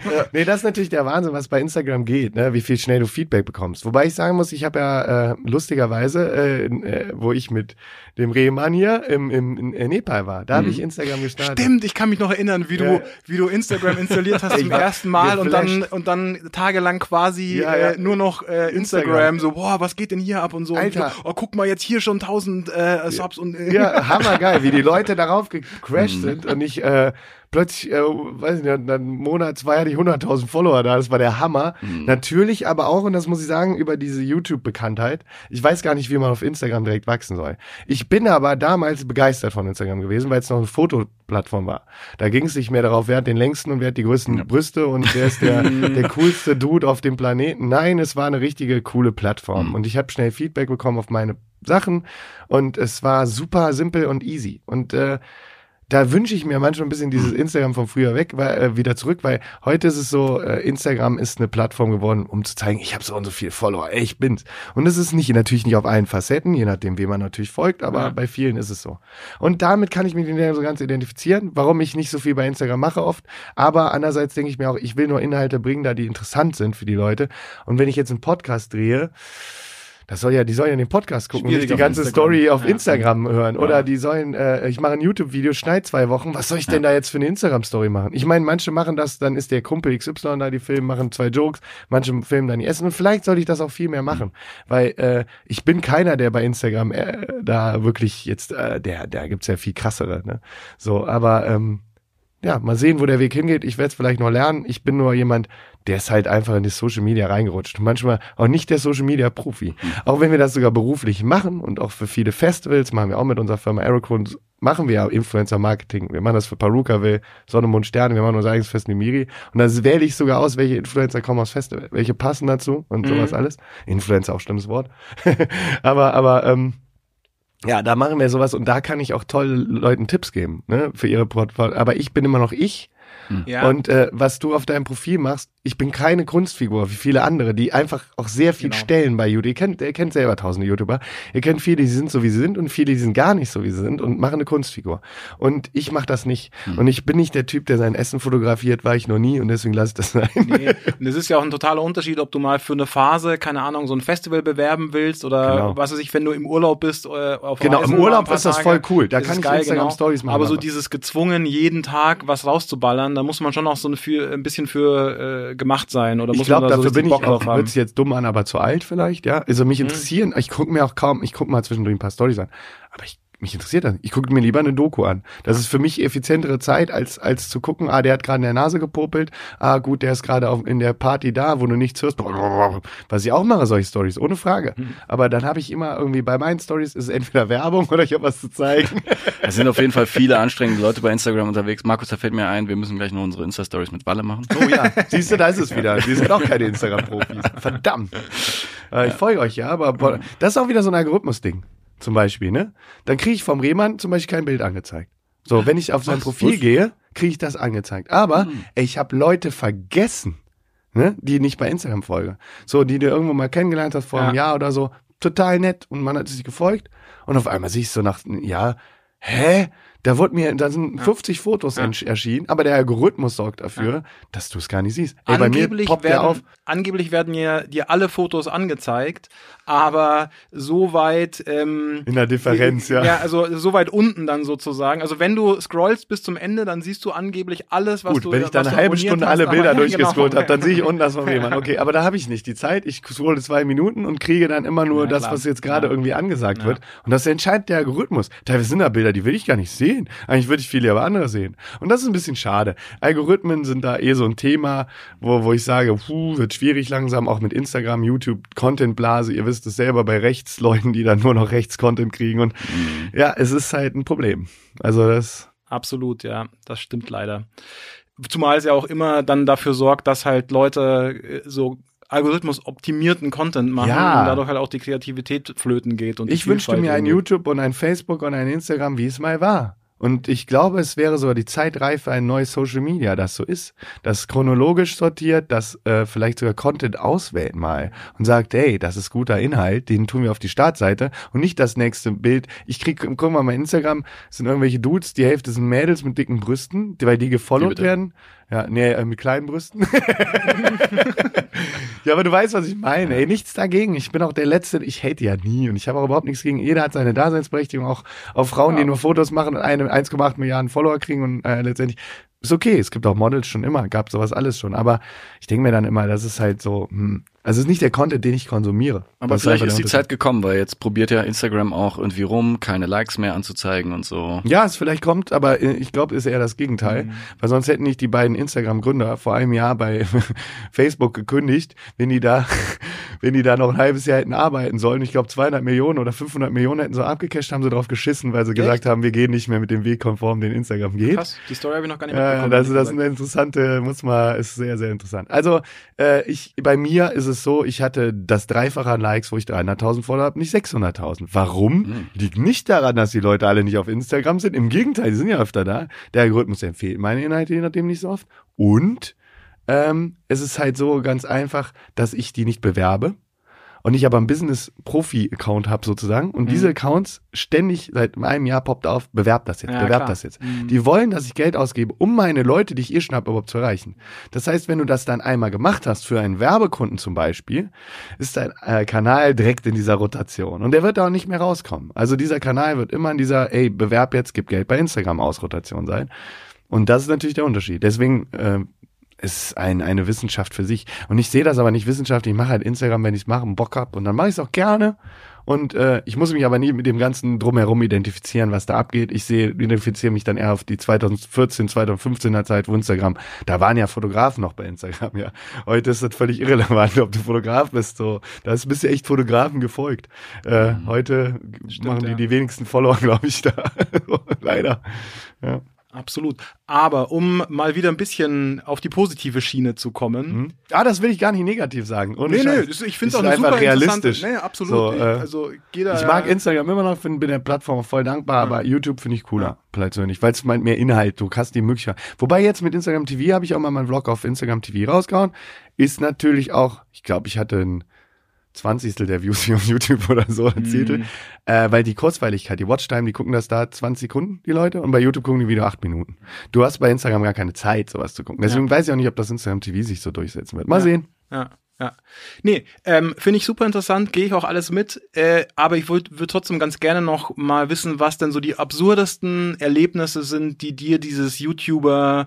ja. Nee, das ist natürlich der Wahnsinn, was bei Instagram geht, ne? Wie viel schnell du Feedback bekommst. Wobei ich sagen muss, ich habe ja äh, lustigerweise, äh, äh, wo ich mit dem Rehmann hier im, im, in, in Nepal war, da habe mhm. ich Instagram gestartet. Stimmt, ich kann mich noch erinnern, wie, ja. du, wie du Instagram installiert hast zum ersten Mal und dann, und dann tagelang quasi ja, ja. Äh, nur noch äh, Instagram, Instagram, so, boah, was geht denn hier ab und so. Alter. Und so, oh, guck mal, jetzt hier schon tausend äh, Subs und... Äh. Ja, hammergeil, wie die Leute darauf gecrashed sind und ich äh, plötzlich, äh, weiß ich nicht, einen Monat, zwei hatte ich hunderttausend Follower da, das war der Hammer. Mhm. Natürlich aber auch, und das muss ich sagen, über diese YouTube-Bekanntheit, ich weiß gar nicht, wie man auf Instagram direkt wachsen soll. Ich bin aber damals begeistert von Instagram gewesen, weil es noch eine Fotoplattform war. Da ging es nicht mehr darauf, wer hat den längsten und wer hat die größten ja. Brüste und wer ist der, der coolste Dude auf dem Planeten. Nein, es war eine richtige, coole Plattform. Mhm. Und ich habe schnell Feedback bekommen auf meine Sachen und es war super simpel und easy. Und äh, da wünsche ich mir manchmal ein bisschen dieses Instagram von früher weg, weil, äh, wieder zurück, weil heute ist es so, äh, Instagram ist eine Plattform geworden, um zu zeigen, ich habe so und so viele Follower, ey, ich bin's. Und es ist nicht natürlich nicht auf allen Facetten, je nachdem, wem man natürlich folgt, aber ja. bei vielen ist es so. Und damit kann ich mich nicht so ganz identifizieren, warum ich nicht so viel bei Instagram mache oft, aber andererseits denke ich mir auch, ich will nur Inhalte bringen, da die interessant sind für die Leute. Und wenn ich jetzt einen Podcast drehe, das soll ja, die sollen ja den Podcast gucken und nicht die ganze Instagram. Story auf ja. Instagram hören. Ja. Oder die sollen, äh, ich mache ein YouTube-Video, schneid zwei Wochen. Was soll ich denn ja. da jetzt für eine Instagram-Story machen? Ich meine, manche machen das, dann ist der Kumpel X Y da, die filmen, machen zwei Jokes. Manche filmen dann die Essen. Und vielleicht sollte ich das auch viel mehr machen. Mhm. Weil äh, ich bin keiner, der bei Instagram äh, da wirklich jetzt, äh, der, da gibt's ja viel krassere. Ne? So, aber ähm, ja, mal sehen, wo der Weg hingeht. Ich werde es vielleicht noch lernen. Ich bin nur jemand, der ist halt einfach in das Social Media reingerutscht. Manchmal auch nicht der Social Media Profi. Auch wenn wir das sogar beruflich machen und auch für viele Festivals machen wir auch mit unserer Firma Erik und machen wir ja Influencer-Marketing. Wir machen das für Paruka, will Sonne, Mond, Sterne, wir machen unser eigenes Fest Nimiri. Und da wähle ich sogar aus, welche Influencer kommen aufs Festival, welche passen dazu und mhm. sowas alles. Influencer, auch schlimmes Wort. aber, aber, ähm, ja, da machen wir sowas und da kann ich auch tolle Leuten Tipps geben, ne, für ihre Portfolio. Aber ich bin immer noch ich. Ja. Und äh, was du auf deinem Profil machst, ich bin keine Kunstfigur wie viele andere, die einfach auch sehr viel genau. stellen bei YouTube. Ihr kennt, ihr kennt selber tausende YouTuber. Ihr kennt viele, die sind so wie sie sind und viele, die sind gar nicht so wie sie sind und machen eine Kunstfigur. Und ich mache das nicht. Mhm. Und ich bin nicht der Typ, der sein Essen fotografiert, war ich noch nie und deswegen lasse ich das sein. Nee. Und es ist ja auch ein totaler Unterschied, ob du mal für eine Phase, keine Ahnung, so ein Festival bewerben willst oder genau. was weiß ich, wenn du im Urlaub bist. Äh, auf genau, Reisen im Urlaub ist das Tage, voll cool. Da kann ich geil, Instagram genau. Stories machen. Aber so aber. dieses gezwungen, jeden Tag was rauszuballern, da muss man schon auch so ein, für, ein bisschen für äh, gemacht sein. Oder muss ich glaube, da dafür so bin ich auch, hört sich jetzt dumm an, aber zu alt vielleicht, ja. Also mich mhm. interessieren, ich gucke mir auch kaum, ich gucke mal zwischendurch ein paar Storys an, aber ich, mich interessiert das. Ich gucke mir lieber eine Doku an. Das ist für mich effizientere Zeit, als als zu gucken, ah, der hat gerade in der Nase gepopelt, ah, gut, der ist gerade in der Party da, wo du nichts hörst. Was ich auch mache, solche Stories, ohne Frage. Mhm. Aber dann habe ich immer irgendwie, bei meinen Stories ist es entweder Werbung oder ich habe was zu zeigen. Es sind auf jeden Fall viele anstrengende Leute bei Instagram unterwegs. Markus, da fällt mir ein, wir müssen gleich noch unsere Insta-Stories mit Walle machen. Oh ja, siehst du, da ist es wieder. Wir sind auch keine Instagram-Profis. Verdammt. Äh, ich folge euch ja, aber boah, das ist auch wieder so ein Algorithmus-Ding. Zum Beispiel, ne? Dann kriege ich vom Rehmann zum Beispiel kein Bild angezeigt. So, wenn ich auf sein was, Profil was? gehe, kriege ich das angezeigt. Aber mhm. ey, ich habe Leute vergessen, ne? Die nicht bei Instagram folge. So, die du irgendwo mal kennengelernt hast vor ja. einem Jahr oder so. Total nett. Und man hat sich gefolgt. Und auf einmal sehe ich so nach einem Jahr, hä? Da wurde mir, da sind fünfzig ja. Fotos ja. erschienen, aber der Algorithmus sorgt dafür, ja. dass du es gar nicht siehst. Ey, angeblich, bei mir werden, der auf. angeblich werden dir, dir alle Fotos angezeigt, aber so weit ähm, in der Differenz, ja. Ja, also so weit unten dann sozusagen. Also wenn du scrollst bis zum Ende, dann siehst du angeblich alles, was Gut, du Gut, wenn ich dann eine halbe Stunde hast, alle Bilder aber, durchgescrollt genau. habe, dann sehe ich unten das von jemandem. Okay, aber da habe ich nicht die Zeit. Ich scrolle zwei Minuten und kriege dann immer nur ja, das, klar. was jetzt gerade ja. irgendwie angesagt ja. wird. Und das entscheidet der Algorithmus. Teilweise sind da Bilder, die will ich gar nicht sehen. Eigentlich würde ich viele aber andere sehen. Und das ist ein bisschen schade. Algorithmen sind da eh so ein Thema, wo, wo ich sage, puh, wird schwierig langsam, auch mit Instagram, YouTube, Content-Blase. Ihr wisst es selber bei Rechtsleuten, die dann nur noch Rechts-Content kriegen. Und ja, es ist halt ein Problem. Also das... Absolut, ja. Das stimmt leider. Zumal es ja auch immer dann dafür sorgt, dass halt Leute so algorithmusoptimierten Content machen ja. und dadurch halt auch die Kreativität flöten geht. Und ich wünschte mir ein YouTube und ein Facebook und ein Instagram, wie es mal war. Und ich glaube, es wäre sogar die Zeit reif für ein neues Social Media, das so ist. Das chronologisch sortiert, das äh, vielleicht sogar Content auswählt mal und sagt, ey, das ist guter Inhalt, den tun wir auf die Startseite und nicht das nächste Bild. Ich krieg, guck mal, mein Instagram sind irgendwelche Dudes, die Hälfte sind Mädels mit dicken Brüsten, weil die gefollowt werden. Ja, nee, äh, mit kleinen Brüsten. Ja, aber du weißt, was ich meine. Ey, nichts dagegen. Ich bin auch der Letzte. Ich hate ja nie und ich habe auch überhaupt nichts gegen. Jeder hat seine Daseinsberechtigung, auch auf Frauen, ja. die nur Fotos machen und eine eins Komma acht Milliarden Follower kriegen und äh, letztendlich ist okay. Es gibt auch Models schon immer, gab sowas alles schon. Aber ich denke mir dann immer, das ist halt so, hm. Also es ist nicht der Content, den ich konsumiere. Aber das vielleicht ist die Zeit gekommen, weil jetzt probiert ja Instagram auch irgendwie rum, keine Likes mehr anzuzeigen und so. Ja, es vielleicht kommt, aber ich glaube, es ist eher das Gegenteil. Mhm. Weil sonst hätten nicht die beiden Instagram-Gründer vor einem Jahr bei Facebook gekündigt, wenn die da wenn die da noch ein halbes Jahr hätten arbeiten sollen. Ich glaube, zweihundert Millionen oder fünfhundert Millionen hätten so abgecasht, haben sie drauf geschissen, weil sie Echt? gesagt haben, wir gehen nicht mehr mit dem Weg konform, den Instagram geht. Krass, die Story habe ich noch gar nicht mitbekommen. Äh, das, das ist eine interessante, muss mal, ist sehr, sehr interessant. Also äh, ich bei mir ist es so, ich hatte das Dreifache an Likes, wo ich dreihunderttausend Follower habe, nicht sechshunderttausend. Warum? Mhm. Liegt nicht daran, dass die Leute alle nicht auf Instagram sind. Im Gegenteil, die sind ja öfter da. Der Algorithmus empfiehlt meine Inhalte, je nachdem nicht so oft. Und ähm, es ist halt so ganz einfach, dass ich die nicht bewerbe. Und ich aber einen Business-Profi-Account habe sozusagen. Und mhm. diese Accounts ständig seit einem Jahr poppt auf, bewerbt das jetzt, ja, bewerbt das jetzt. Mhm. Die wollen, dass ich Geld ausgebe, um meine Leute, die ich eh schon habe, überhaupt zu erreichen. Das heißt, wenn du das dann einmal gemacht hast, für einen Werbekunden zum Beispiel, ist dein äh, Kanal direkt in dieser Rotation. Und der wird da auch nicht mehr rauskommen. Also dieser Kanal wird immer in dieser, ey, bewerb jetzt, gib Geld bei Instagram aus Rotation sein. Und das ist natürlich der Unterschied. Deswegen... Äh, ist ein, eine Wissenschaft für sich. Und ich sehe das aber nicht wissenschaftlich. Ich mache halt Instagram, wenn ich es mache, Bock hab. Und dann mache ich es auch gerne. Und äh, ich muss mich aber nie mit dem ganzen Drumherum identifizieren, was da abgeht. Ich sehe, identifiziere mich dann eher auf die zweitausendvierzehn, zweitausendfünfzehner Zeit, wo Instagram, da waren ja Fotografen noch bei Instagram, ja. Heute ist das völlig irrelevant, ob du Fotograf bist, so. Da bist du echt Fotografen gefolgt. Äh, mhm. Heute Stimmt, machen die ja. die wenigsten Follower, glaube ich, da. Leider, ja. Absolut. Aber um mal wieder ein bisschen auf die positive Schiene zu kommen. Mhm. Ah, das will ich gar nicht negativ sagen. Ohne nee, Scheiß. nee, ich finde es auch eine super realistisch. Nee, absolut. So, äh, also, jeder, ich mag Instagram immer noch, bin der Plattform voll dankbar, mhm. aber YouTube finde ich cooler, persönlich, weil es meint mehr Inhalt, du hast die Möglichkeit. Wobei jetzt mit Instagram T V habe ich auch mal meinen Vlog auf Instagram T V rausgehauen. Ist natürlich auch, ich glaube, ich hatte ein zwanzigstel der Views hier auf YouTube oder so erzählt, mm. äh, weil die Kurzweiligkeit, die Watchtime, die gucken das da zwanzig Sekunden, die Leute, und bei YouTube gucken die Video acht Minuten. Du hast bei Instagram gar keine Zeit, sowas zu gucken. Deswegen ja. weiß ich auch nicht, ob das Instagram T V sich so durchsetzen wird. Mal ja. sehen. Ja, ja. Nee, ähm, finde ich super interessant, gehe ich auch alles mit, äh, aber ich würde trotzdem ganz gerne noch mal wissen, was denn so die absurdesten Erlebnisse sind, die dir dieses YouTuber,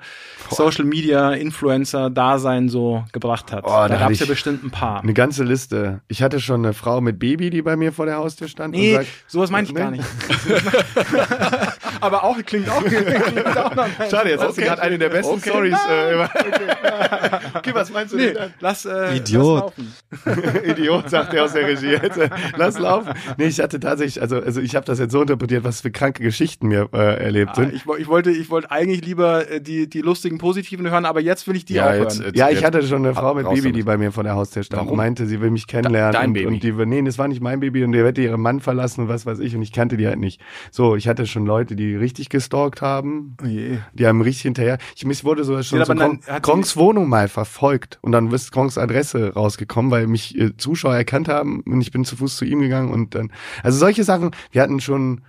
Boah. Social Media, Influencer-Dasein so gebracht hat. Oh, da gab es ja bestimmt ein paar. Eine ganze Liste. Ich hatte schon eine Frau mit Baby, die bei mir vor der Haustür stand. Nee, und sagt, sowas meine ich nee. gar nicht. aber auch, klingt auch, klingt auch noch Schade, jetzt okay. hast du gerade eine der besten okay. Stories. Äh, okay. okay, was meinst du nee, denn dann? Lass, äh, Idiot. Idiot, sagt er aus der Regie. Jetzt, äh, lass laufen. Nee, ich hatte tatsächlich, also, also ich habe das jetzt so interpretiert, was für kranke Geschichten mir äh, erlebt sind. Ah, ich, ich, wollte, ich wollte eigentlich lieber äh, die, die lustigen, positiven hören, aber jetzt will ich die ja, auch jetzt, hören. Jetzt, ja, ich hatte schon eine Frau mit Baby, damit. die bei mir vor der Haustür stand. Warum? Und meinte, sie will mich kennenlernen. Da, dein und, Baby. Und die, nee, das war nicht mein Baby und der hätte ihren Mann verlassen und was weiß ich und ich kannte die halt nicht. So, ich hatte schon Leute, die richtig gestalkt haben. Oh je. Die haben richtig hinterher. Ich, mich wurde sogar schon ja, so Gronks Wohnung mal verfolgt und dann ist Gronks Adresse rausgekommen, weil mich äh, Zuschauer erkannt haben und ich bin zu Fuß zu ihm gegangen und dann, also solche Sachen, wir hatten schon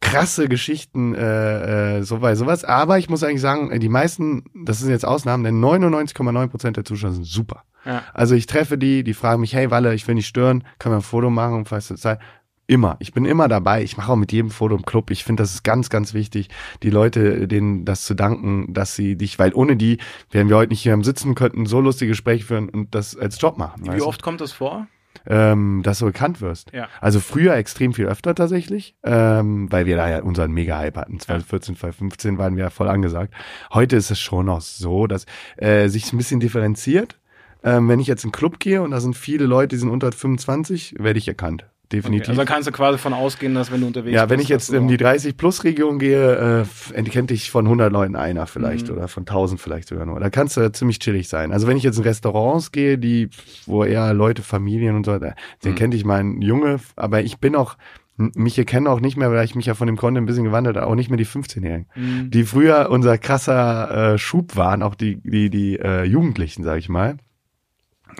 krasse Geschichten äh, äh, so bei sowas, aber ich muss eigentlich sagen, die meisten, das sind jetzt Ausnahmen, denn neunundneunzig Komma neun Prozent der Zuschauer sind super. Ja. Also ich treffe die, die fragen mich, hey Walle, ich will nicht stören, kann man ein Foto machen, falls das sei. Immer. Ich bin immer dabei. Ich mache auch mit jedem Foto im Club. Ich finde, das ist ganz, ganz wichtig, die Leute, denen das zu danken, dass sie dich, weil ohne die wären wir heute nicht hier am Sitzen, könnten so lustige Gespräche führen und das als Job machen. Wie oft kommt das vor? Ähm, dass du bekannt wirst. Ja. Also früher extrem viel öfter tatsächlich, ähm, weil wir da ja unseren Mega-Hype hatten. zwanzig vierzehn, zwanzig fünfzehn waren wir ja voll angesagt. Heute ist es schon noch so, dass äh, sich ein bisschen differenziert. Ähm, wenn ich jetzt in den Club gehe und da sind viele Leute, die sind unter fünfundzwanzig, werde ich erkannt. Definitiv. Okay, also kannst du quasi von ausgehen, dass wenn du unterwegs bist. Ja, wenn bist, ich jetzt in die dreißig-Plus-Region gehe, äh, entkennt dich von hundert Leuten einer vielleicht mhm. oder von tausend vielleicht sogar nur. Da kannst du ziemlich chillig sein. Also wenn ich jetzt in Restaurants gehe, die wo eher Leute, Familien und so, da mhm. kennt ich meinen Junge, aber ich bin auch, mich erkennen auch nicht mehr, weil ich mich ja von dem Content ein bisschen gewandert habe, auch nicht mehr die fünfzehnjährigen, mhm. die früher unser krasser äh, Schub waren, auch die die die äh, Jugendlichen, sag ich mal.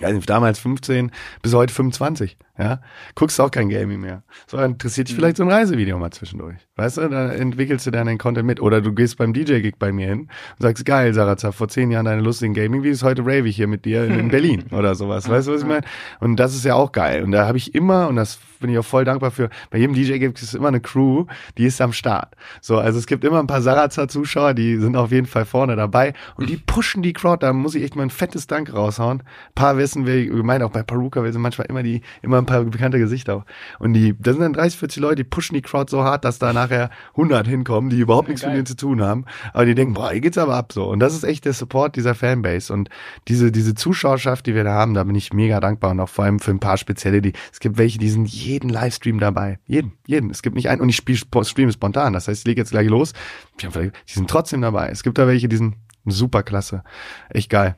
Also damals fünfzehn, bis heute fünfundzwanzig, ja, guckst auch kein Gaming mehr. So, interessiert dich vielleicht so ein Reisevideo mal zwischendurch, weißt du, dann entwickelst du deinen Content mit. Oder du gehst beim D J-Gig bei mir hin und sagst, geil, Sarazar, vor zehn Jahren deine lustigen Gaming-Videos, heute rave ich hier mit dir in Berlin oder sowas, weißt du, was ich meine? Und das ist ja auch geil. Und da habe ich immer, und das bin ich auch voll dankbar für, bei jedem D J-Gig ist immer eine Crew, die ist am Start. So, also es gibt immer ein paar Sarazar-Zuschauer, die sind auf jeden Fall vorne dabei und die pushen die Crowd, da muss ich echt mal ein fettes Dank raushauen. Ein paar wissen wir, ich meine auch bei Paruka, wir sind manchmal immer die, immer ein paar bekannte Gesichter auch. Und die, das sind dann dreißig, vierzig Leute, die pushen die Crowd so hart, dass da nachher hundert hinkommen, die überhaupt nichts mit denen zu tun haben. Aber die denken, boah, hier geht's aber ab so. Und das ist echt der Support dieser Fanbase. Und diese, diese Zuschauerschaft, die wir da haben, da bin ich mega dankbar. Und auch vor allem für ein paar spezielle, die, es gibt welche, die sind jeden Livestream dabei. Jeden, jeden. Es gibt nicht einen, und ich spiele streame spontan. Das heißt, ich lege jetzt gleich los. Die sind trotzdem dabei. Es gibt da welche, die sind super klasse. Echt geil.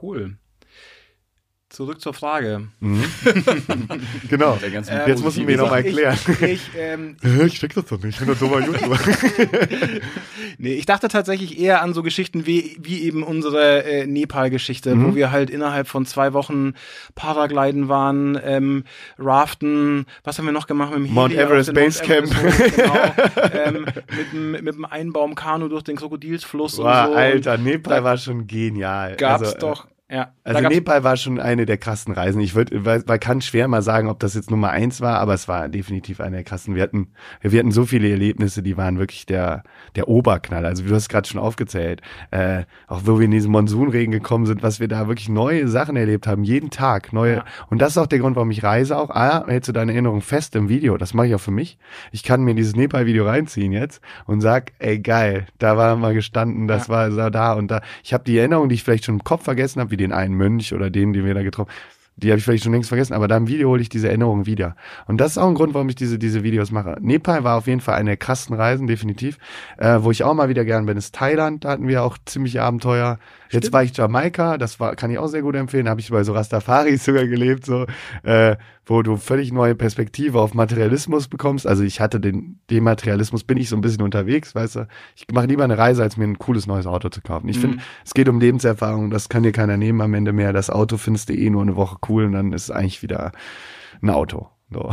Cool. Zurück zur Frage. Mhm. Genau. Ähm, Jetzt müssen wir nochmal erklären. Ich, ich, ähm, ich check das doch nicht. Ich bin doch dummer YouTuber. Nee, ich dachte tatsächlich eher an so Geschichten wie, wie eben unsere äh, Nepal-Geschichte, mhm. wo wir halt innerhalb von zwei Wochen Paragliden waren, ähm, Raften, was haben wir noch gemacht? Mit dem Mount Heli, Everest Base Camp. Genau. ähm, mit, mit, mit dem Einbaum-Kanu durch den Krokodilsfluss. Boah, und so. Alter, Nepal da war schon genial. Gab's also, doch Ja, also Nepal war schon eine der krassen Reisen. Ich würde, man kann schwer mal sagen, ob das jetzt Nummer eins war, aber es war definitiv eine der krassen. Wir hatten, wir hatten so viele Erlebnisse, die waren wirklich der, der Oberknaller. Also du hast gerade schon aufgezählt, äh, auch wo wir in diesen Monsunregen gekommen sind, was wir da wirklich neue Sachen erlebt haben, jeden Tag neue. Ja. Und das ist auch der Grund, warum ich reise auch. Ah, hältst du deine Erinnerung fest im Video? Das mache ich auch für mich. Ich kann mir dieses Nepal-Video reinziehen jetzt und sag, ey geil, da war mal gestanden, das ja. war da und da. Ich habe die Erinnerung, die ich vielleicht schon im Kopf vergessen habe, wie den einen Mönch oder den, den wir da getroffen haben, die habe ich vielleicht schon längst vergessen, aber da im Video hole ich diese Erinnerung wieder. Und das ist auch ein Grund, warum ich diese, diese Videos mache. Nepal war auf jeden Fall eine der krassen Reisen, definitiv. Äh, wo ich auch mal wieder gern bin, ist Thailand. Da hatten wir auch ziemlich Abenteuer. Stimmt. Jetzt war ich Jamaika, das war, kann ich auch sehr gut empfehlen. Da habe ich bei so Rastafaris sogar gelebt, so, äh, wo du völlig neue Perspektive auf Materialismus bekommst. Also ich hatte den, den Materialismus, bin ich so ein bisschen unterwegs, weißt du. Ich mache lieber eine Reise, als mir ein cooles neues Auto zu kaufen. Ich mhm. finde, es geht um Lebenserfahrung, das kann dir keiner nehmen am Ende mehr. Das Auto findest du eh nur eine Woche cool und dann ist es eigentlich wieder ein Auto. So.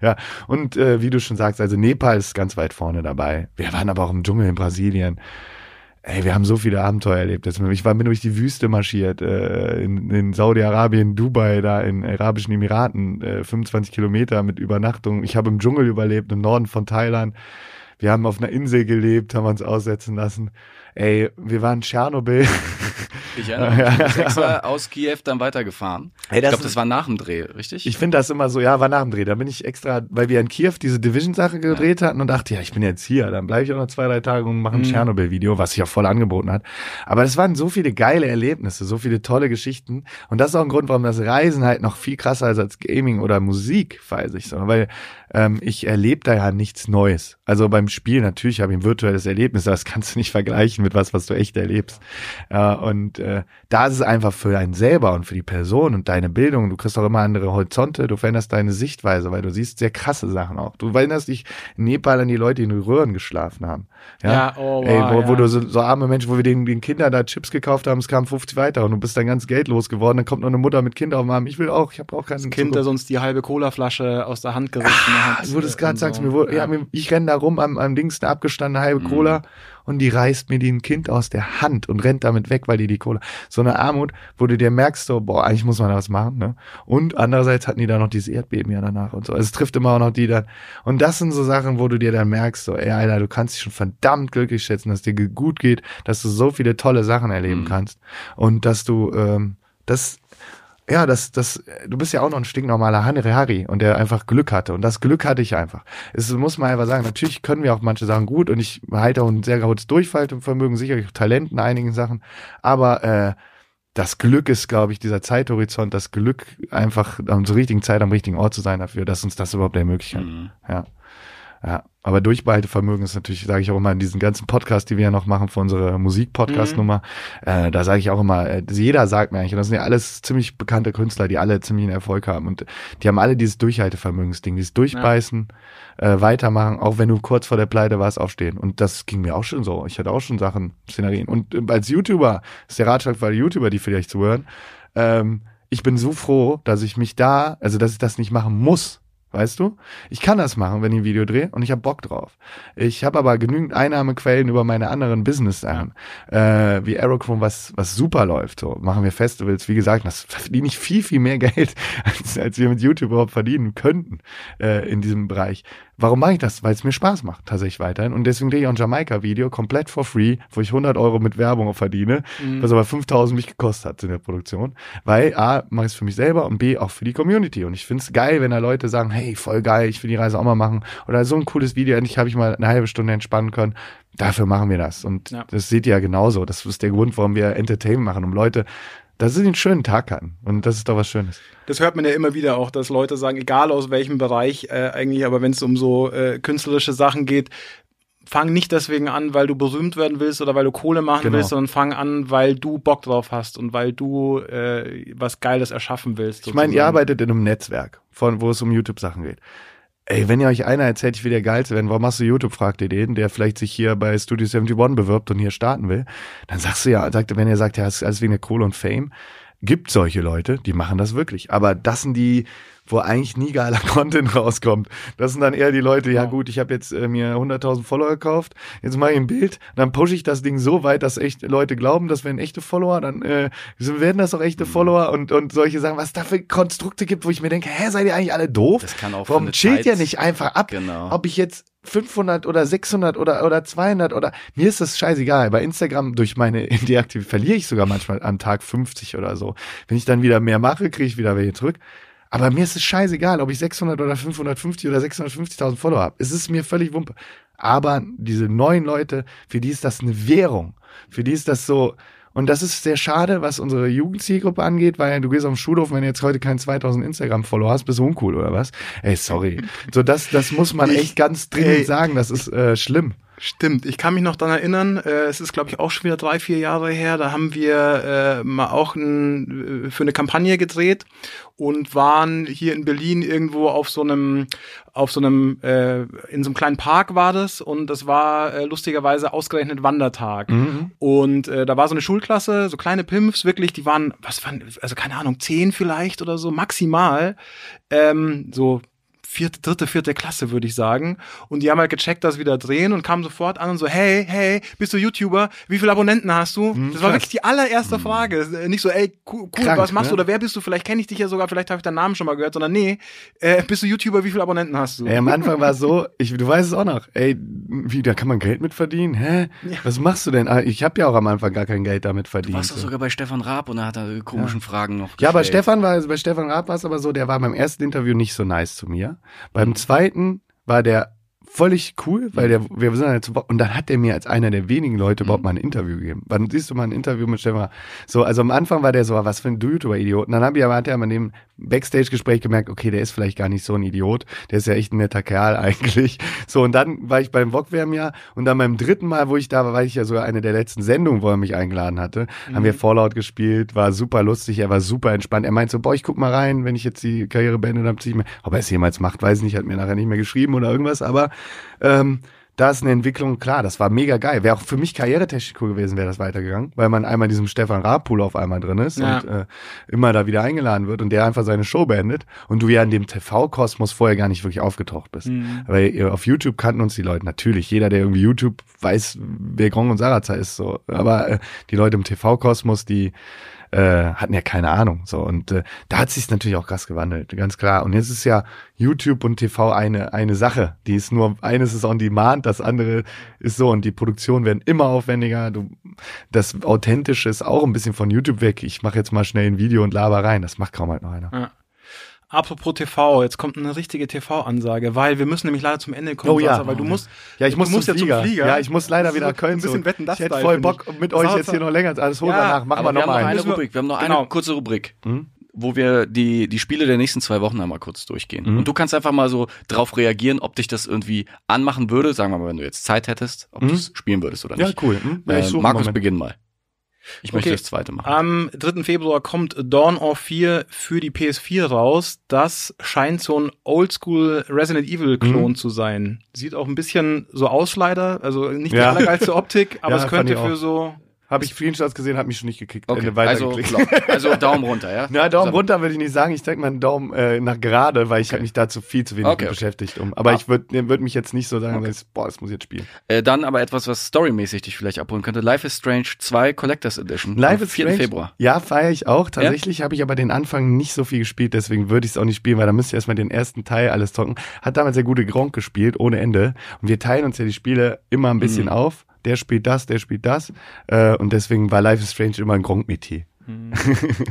Ja, und äh, wie du schon sagst, also Nepal ist ganz weit vorne dabei. Wir waren aber auch im Dschungel in Brasilien. Ey, wir haben so viele Abenteuer erlebt. Ich war, bin durch die Wüste marschiert, äh, in, in Saudi-Arabien, Dubai, da in Arabischen Emiraten, äh, fünfundzwanzig Kilometer mit Übernachtung. Ich habe im Dschungel überlebt, im Norden von Thailand. Wir haben auf einer Insel gelebt, haben uns aussetzen lassen. Ey, wir waren in Tschernobyl. Ich erinnere mich, ich bin extra aus Kiew dann weitergefahren. Hey, ich glaube, das war nach dem Dreh, richtig? Ich finde das immer so, ja, war nach dem Dreh. Da bin ich extra, weil wir in Kiew diese Division-Sache gedreht ja. hatten und dachte, ja, ich bin jetzt hier, dann bleibe ich auch noch zwei, drei Tage und mache ein mhm. Tschernobyl-Video, was sich auch voll angeboten hat. Aber das waren so viele geile Erlebnisse, so viele tolle Geschichten. Und das ist auch ein Grund, warum das Reisen halt noch viel krasser ist als Gaming oder Musik, weiß ich so. Weil ähm, ich erlebe da ja nichts Neues. Also beim Spiel natürlich habe ich ein virtuelles Erlebnis, aber das kannst du nicht vergleichen mit was, was du echt erlebst. Äh, und äh, da ist es einfach für einen selber und für die Person und deine Bildung. Du kriegst auch immer andere Horizonte, du veränderst deine Sichtweise, weil du siehst sehr krasse Sachen auch. Du erinnerst dich in Nepal an die Leute, die in Röhren geschlafen haben. Ja, ja oh wow, Ey, wo, ja. wo du so, so arme Menschen, wo wir den, den Kindern da Chips gekauft haben, es kamen fünfzig weiter und du bist dein ganzes Geld losgeworden, dann kommt noch eine Mutter mit Kind auf dem Arm, ich will auch, ich habe auch keinen das Kind, der sonst die halbe Colaflasche aus der Hand gerissen ah, hat. Wo du es gerade sagst, so. mir, wo, ja, ich renne da rum am, am Dings, eine abgestandene halbe mhm. Cola und die reißt mir den Kind aus der Hand und rennt damit weg, weil die die Cola... So eine Armut, wo du dir merkst, so, boah, eigentlich muss man da was machen, ne? Und andererseits hatten die dann noch dieses Erdbeben ja danach und so. Also es trifft immer auch noch die dann. Und das sind so Sachen, wo du dir dann merkst, so, ey, Alter, du kannst dich schon verdammt glücklich schätzen, dass dir gut geht, dass du so viele tolle Sachen erleben mhm. kannst. Und dass du, ähm, das... Ja, das, das, du bist ja auch noch ein stinknormaler Harry und der einfach Glück hatte. Und das Glück hatte ich einfach. Es muss man einfach sagen, natürlich können wir auch manche Sachen gut und ich halte auch ein sehr hohes Durchhaltevermögen, sicherlich auch Talent in einigen Sachen. Aber äh, das Glück ist, glaube ich, dieser Zeithorizont, das Glück, einfach zur richtigen Zeit am richtigen Ort zu sein dafür, dass uns das überhaupt ermöglicht hat. Mhm. Ja. Ja, aber Durchbehaltevermögen ist natürlich, sage ich auch immer in diesen ganzen Podcast, die wir ja noch machen für unsere Musik-Podcast-Nummer, mhm. äh, da sage ich auch immer, äh, jeder sagt mir eigentlich, und das sind ja alles ziemlich bekannte Künstler, die alle ziemlich einen Erfolg haben und die haben alle dieses Durchhaltevermögensding, dieses Durchbeißen, ja. äh, weitermachen, auch wenn du kurz vor der Pleite warst, aufstehen und das ging mir auch schon so, ich hatte auch schon Sachen, Szenarien und äh, als YouTuber, ist der Ratschlag für alle YouTuber, die vielleicht zuhören, ähm, ich bin so froh, dass ich mich da, also dass ich das nicht machen muss. Weißt du? Ich kann das machen, wenn ich ein Video drehe und ich habe Bock drauf. Ich habe aber genügend Einnahmequellen über meine anderen Business-Sachen. Äh, wie Aerochrome, was was super läuft. So machen wir Festivals, wie gesagt, das verdiene ich viel, viel mehr Geld, als, als wir mit YouTube überhaupt verdienen könnten äh, in diesem Bereich. Warum mache ich das? Weil es mir Spaß macht, tatsächlich weiterhin. Und deswegen drehe ich auch ein Jamaika-Video komplett for free, wo ich hundert Euro mit Werbung verdiene, mhm. was aber fünftausend mich gekostet hat in der Produktion. Weil A, mache ich es für mich selber und B, auch für die Community. Und ich finde es geil, wenn da Leute sagen, hey, voll geil, ich will die Reise auch mal machen. Oder so ein cooles Video, endlich habe ich mal eine halbe Stunde entspannen können. Dafür machen wir das. Und ja. das seht ihr ja genauso. Das ist der Grund, warum wir Entertainment machen, um Leute... dass sie einen schönen Tag hatten. Und das ist doch was Schönes. Das hört man ja immer wieder auch, dass Leute sagen, egal aus welchem Bereich äh, eigentlich, aber wenn es um so äh, künstlerische Sachen geht, fang nicht deswegen an, weil du berühmt werden willst oder weil du Kohle machen genau. willst, sondern fang an, weil du Bock drauf hast und weil du äh, was Geiles erschaffen willst. Sozusagen. Ich meine, ihr arbeitet in einem Netzwerk, von wo es um YouTube-Sachen geht. Ey, wenn ihr euch einer erzählt, ich will der Geilste werden, warum machst du YouTube, fragt ihr den, der vielleicht sich hier bei Studio einundsiebzig bewirbt und hier starten will, dann sagst du ja, sagt, wenn ihr sagt, ja, es ist alles wegen der Kohle und Fame, Gibt solche Leute, die machen das wirklich. Aber das sind die, wo eigentlich nie geiler Content rauskommt. Das sind dann eher die Leute, ja gut, ich habe jetzt äh, mir hunderttausend Follower gekauft, jetzt mache ich ein Bild, dann pushe ich das Ding so weit, dass echt Leute glauben, das wären echte Follower, dann äh, werden das auch echte Follower und, und solche Sachen, was da für Konstrukte gibt, wo ich mir denke, hä, seid ihr eigentlich alle doof? Das kann auch Warum chillt ihr nicht einfach ab, genau. ob ich jetzt fünfhundert oder sechshundert oder, oder zweihundert oder, mir ist das scheißegal. Bei Instagram durch meine Interaktivität verliere ich sogar manchmal am Tag fünfzig oder so. Wenn ich dann wieder mehr mache, kriege ich wieder welche zurück. Aber mir ist es scheißegal, ob ich sechshundert oder fünfhundertfünfzig oder sechshundertfünfzigtausend Follower habe. Es ist mir völlig Wumpe. Aber diese neuen Leute, für die ist das eine Währung. Für die ist das so, und das ist sehr schade, was unsere Jugendzielgruppe angeht, weil du gehst auf den Schulhof, wenn du jetzt heute keinen zweitausend Instagram-Follower hast, bist du uncool oder was? Ey, sorry. So, das, das muss man echt ich, ganz dringend ey. sagen, das ist äh, schlimm. Stimmt, ich kann mich noch daran erinnern, äh, es ist glaube ich auch schon wieder drei, vier Jahre her, da haben wir äh, mal auch n, für eine Kampagne gedreht und waren hier in Berlin irgendwo auf so einem, auf so einem, äh, in so einem kleinen Park war das und das war äh, lustigerweise ausgerechnet Wandertag. Mhm. Und äh, da war so eine Schulklasse, so kleine Pimps wirklich, die waren, was waren, also keine Ahnung, zehn vielleicht oder so, maximal, ähm, so vierte, dritte, vierte Klasse, würde ich sagen. Und die haben halt gecheckt, dass wir da drehen und kamen sofort an und so, hey, hey, bist du YouTuber? Wie viele Abonnenten hast du? Hm, das war krass. Wirklich die allererste Frage. Hm. Nicht so, ey, cool, Krank, was machst ne? du oder wer bist du? Vielleicht kenne ich dich ja sogar, vielleicht habe ich deinen Namen schon mal gehört, sondern nee, äh, bist du YouTuber? Wie viele Abonnenten hast du? Ey, am Anfang war es so, ich, du weißt es auch noch, ey, wie, da kann man Geld mit verdienen? Hä? Ja. Was machst du denn? Ich habe ja auch am Anfang gar kein Geld damit verdient. Du warst doch so. sogar bei Stefan Raab und er hat da komischen ja. Fragen noch gestellt. Ja, bei Stefan, war, bei Stefan Raab war es aber so, der war beim ersten Interview nicht so nice zu mir. Beim zweiten war der völlig cool, weil der, wir sind halt, und dann hat der mir als einer der wenigen Leute überhaupt mal ein Interview gegeben. Wann siehst du mal ein Interview mit Stefan? So, also am Anfang war der so, was für ein YouTuber-Idiot. Und dann hab ich, aber hat er bei dem Backstage-Gespräch gemerkt, okay, der ist vielleicht gar nicht so ein Idiot. Der ist ja echt ein netter Kerl eigentlich. So, und dann war ich beim Wok-Wärm ja, und dann beim dritten Mal, wo ich da war, war ich ja sogar eine der letzten Sendungen, wo er mich eingeladen hatte, mhm. haben wir Fallout gespielt, war super lustig, er war super entspannt. Er meint so, boah, ich guck mal rein, wenn ich jetzt die Karriere beende, dann zieh ich mir, ob er es jemals macht, weiß nicht, hat mir nachher nicht mehr geschrieben oder irgendwas, aber Ähm, da ist eine Entwicklung, klar, das war mega geil. Wäre auch für mich karrieretechnisch cool gewesen, wäre das weitergegangen, weil man einmal in diesem Stefan Raab-Pool auf einmal drin ist ja. und äh, immer da wieder eingeladen wird und der einfach seine Show beendet und du ja in dem T V-Kosmos vorher gar nicht wirklich aufgetaucht bist. Mhm. Weil auf YouTube kannten uns die Leute natürlich. Jeder, der irgendwie YouTube weiß, wer Gronkh und Sarazar ist. So. Aber äh, die Leute im T V-Kosmos, die Äh, hatten ja keine Ahnung. So, und äh, da hat sich natürlich auch krass gewandelt, ganz klar. Und jetzt ist ja YouTube und T V eine eine Sache. Die ist nur, eines ist on demand, das andere ist so. Und die Produktionen werden immer aufwendiger. Du, das Authentische ist auch ein bisschen von YouTube weg. Ich mache jetzt mal schnell ein Video und laber rein. Das macht kaum halt noch einer. Ja. Apropos T V, jetzt kommt eine richtige T V-Ansage, weil wir müssen nämlich leider zum Ende kommen. Oh ja, Sasa, weil du musst, ja, ich du muss musst zum Flieger. ja zum Flieger. Ja, ich muss leider wieder nach Köln. Ein bisschen Wetten, das ich hätte voll Bock mit euch Sasa. jetzt hier noch länger. Alles holen ja, danach. Machen wir noch mal eine Rubrik. Wir haben noch genau. eine kurze Rubrik, hm? wo wir die die Spiele der nächsten zwei Wochen einmal kurz durchgehen. Hm? Und du kannst einfach mal so drauf reagieren, ob dich das irgendwie anmachen würde. Sagen wir mal, wenn du jetzt Zeit hättest, ob hm? du es spielen würdest oder nicht. Ja, cool. Hm? Ja, ich äh, Markus, beginn mal. Ich möchte okay. das zweite machen. Am dritten Februar kommt Dawn of vier für die P S vier raus. Das scheint so ein Oldschool Resident Evil Klon mhm. zu sein. Sieht auch ein bisschen so aus, leider. Also nicht die ja. allergeilste Optik, aber ja, es könnte für so... Habe ich Screenshots gesehen, hat mich schon nicht gekickt. Okay. Ende also, also Daumen runter, ja? Na, Daumen so. runter würde ich nicht sagen. Ich denke mal einen Daumen äh, nach gerade, weil ich okay. habe mich dazu viel zu wenig okay. beschäftigt. um. Aber ah. ich würde würd mich jetzt nicht so sagen, okay. dass ich, boah, das muss ich jetzt spielen. Äh, dann aber etwas, was storymäßig dich vielleicht abholen könnte. Life is Strange zwei Collectors Edition. Life is Strange. vierten Februar Ja, feiere ich auch. Tatsächlich ja? habe ich aber den Anfang nicht so viel gespielt. Deswegen würde ich es auch nicht spielen, weil da müsst ihr erstmal den ersten Teil alles zocken. Hat damals der gute Gronkh gespielt, ohne Ende. Und wir teilen uns ja die Spiele immer ein bisschen mhm. auf. Der spielt das, der spielt das. Äh, und deswegen war Life is Strange immer ein Gronkh-Metier.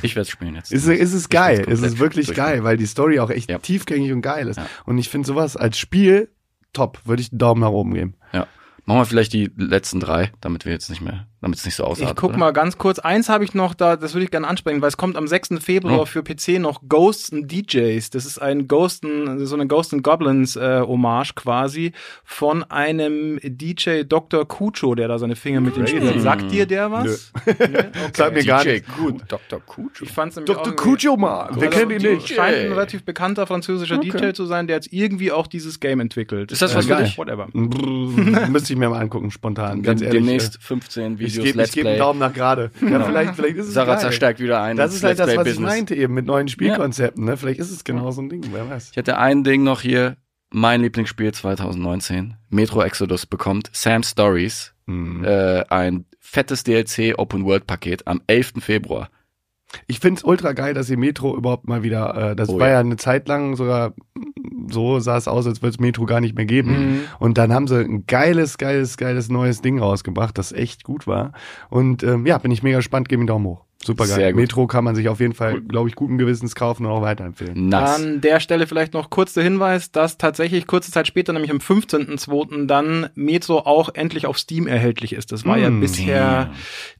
Ich werde es spielen jetzt. ist, ist es geil. Ist es wirklich geil, weil die Story auch echt ja. tiefgängig und geil ist. Ja. Und ich finde sowas als Spiel top. Würde ich einen Daumen nach oben geben. Ja. Machen wir vielleicht die letzten drei, damit wir jetzt nicht mehr, damit es nicht so aussieht. Ich guck oder? mal ganz kurz. Eins habe ich noch da, das würde ich gerne ansprechen, weil es kommt am sechsten Februar hm. für P C noch Ghosts and D Js. Das ist ein Ghost and, so eine Ghosts and Goblins äh, Hommage quasi von einem D J Doktor Cucho, der da seine Finger mit den Spielen hat. Sagt dir der was? Nö. Nö? Okay. Sag mir D J gar nicht. Gut. Doktor Cucho. Ich fand's nämlich Doktor Cucho mal. Wir also, kennen ihn nicht. Scheint ein relativ bekannter französischer okay. D J zu sein, der jetzt irgendwie auch dieses Game entwickelt. Ist das was äh, für dich? Whatever. Müsste ich mir mal angucken, spontan. Ganz ehrlich. Demnächst fünfzehn Videos, ich geb, Let's Play. Ich gebe einen Daumen nach gerade. Genau. Ja, vielleicht, vielleicht ist es Sarazar steigt wieder ein. Das ist halt das, was ich meinte eben mit neuen Spielkonzepten. Ne? Vielleicht ist es genau so ein Ding, wer weiß. Ich hätte ein Ding noch hier. Mein Lieblingsspiel zwanzig neunzehn, Metro Exodus, bekommt Sam Stories, mhm. äh, ein fettes D L C Open-World-Paket am elften Februar. Ich find's ultra geil, dass sie Metro überhaupt mal wieder, äh, das oh, war ja. ja eine Zeit lang sogar, so sah es aus, als würde es Metro gar nicht mehr geben. Mhm. Und dann haben sie ein geiles, geiles, geiles neues Ding rausgebracht, das echt gut war. Und ähm, ja, bin ich mega gespannt, gib mir einen Daumen hoch. Super geil. Metro kann man sich auf jeden Fall, glaube ich, guten Gewissens kaufen und auch weiterempfehlen. Nice. An der Stelle vielleicht noch kurz der Hinweis, dass tatsächlich kurze Zeit später, nämlich am fünfzehnten zweiten dann Metro auch endlich auf Steam erhältlich ist. Das war mm. ja bisher yeah.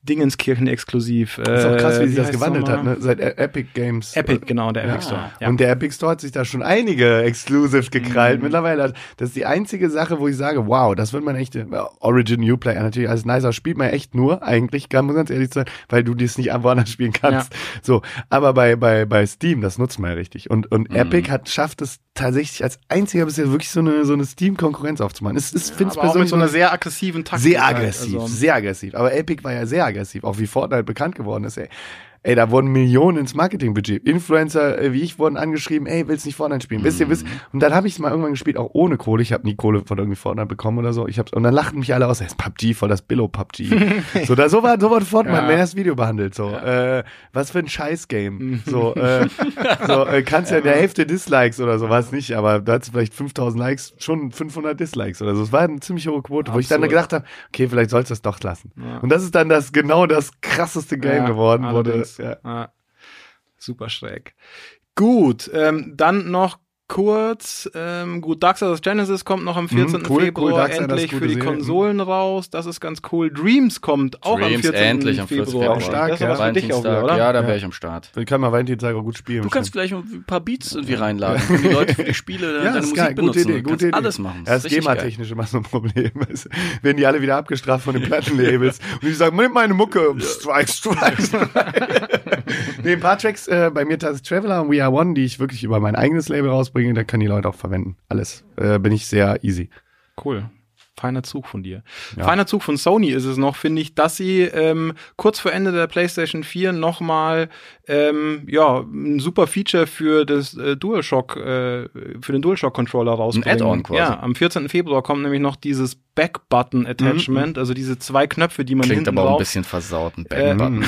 Dingenskirchen exklusiv. Das ist auch krass, wie sich das gewandelt hat, ne? Seit Epic Games. Epic, genau, der Epic ja. Store. Ja. Und der Epic Store hat sich da schon einige Exclusives gekrallt. Mm. Mittlerweile, das ist die einzige Sache, wo ich sage, wow, das wird man echt, Origin Uplay natürlich alles nicer, spielt man echt nur eigentlich, muss ganz ehrlich sein, weil du dies nicht einfach anders spielen kannst. Ja. So, aber bei, bei, bei Steam, das nutzt man ja richtig. Und, und mhm. Epic hat, schafft es tatsächlich als einziger bisher wirklich so eine, so eine Steam-Konkurrenz aufzumachen. Es, es ja, find's aber auch mit so einer sehr aggressiven Taktik. Sehr aggressiv, also. sehr aggressiv. Aber Epic war ja sehr aggressiv, auch wie Fortnite bekannt geworden ist, ey. Ey, da wurden Millionen ins Marketingbudget. Influencer äh, wie ich wurden angeschrieben, ey, willst nicht Fortnite spielen? Wisst ihr, wisst Und dann habe ich es mal irgendwann gespielt, auch ohne Kohle. Ich habe nie Kohle von irgendwie Fortnite bekommen oder so. Ich hab's, und dann lachten mich alle aus, ey, ist P U B G voll das Billo-P U B G. so, da, so war so war Fortnite, ja. wenn das Video behandelt. So, ja. äh, was für ein Scheiß-Game. So, äh, so äh, kannst ja in der Hälfte Dislikes oder sowas nicht, aber da hat's vielleicht fünftausend Likes, schon fünfhundert Dislikes oder so. Es war eine ziemlich hohe Quote, absolut. Wo ich dann gedacht habe, okay, vielleicht sollst du es doch lassen. Ja. Und das ist dann das genau das krasseste Game ja, geworden wurde. Ja. Ah, super schräg. Gut, ähm, dann noch kurz, ähm, gut, Darksiders Genesis kommt noch am vierzehnten Mhm, cool, Februar cool, endlich für die Serie. Konsolen raus, das ist ganz cool. Dreams kommt auch Dreams am vierzehnten Februar. Auch stark, das ist ja. für dich auch wieder, oder? Ja, da wäre ja. ich am Start. Dann kann man Valentinstag auch gut spielen. Du kannst gleich ein paar Beats irgendwie reinladen, wenn die Leute für die Spiele ja, deine Musik geil. benutzen. Gute Idee, gute Idee. Alles machen. Das, das ist GEMA-technisch immer so ein Problem. Werden die alle wieder abgestraft von den Plattenlabels und die sagen, nimm meine Mucke. Strike, strike, strike. Nee, ein paar Tracks äh, bei mir das Traveler und We Are One, die ich wirklich über mein eigenes Label rausbringe, da können die Leute auch verwenden. Alles. Äh, bin ich sehr easy. Cool. Feiner Zug von dir. Ja. Feiner Zug von Sony ist es noch, finde ich, dass sie ähm, kurz vor Ende der PlayStation vier nochmal ähm, ja, ein super Feature für das äh, DualShock, äh, für den DualShock-Controller rausbringen. Ein Add-on quasi. Ja, am vierzehnten Februar kommt nämlich noch dieses Back-Button-Attachment, mhm. also diese zwei Knöpfe, die man Klingt hinten aber auch ein bisschen versaut, ein Back-Button. Äh,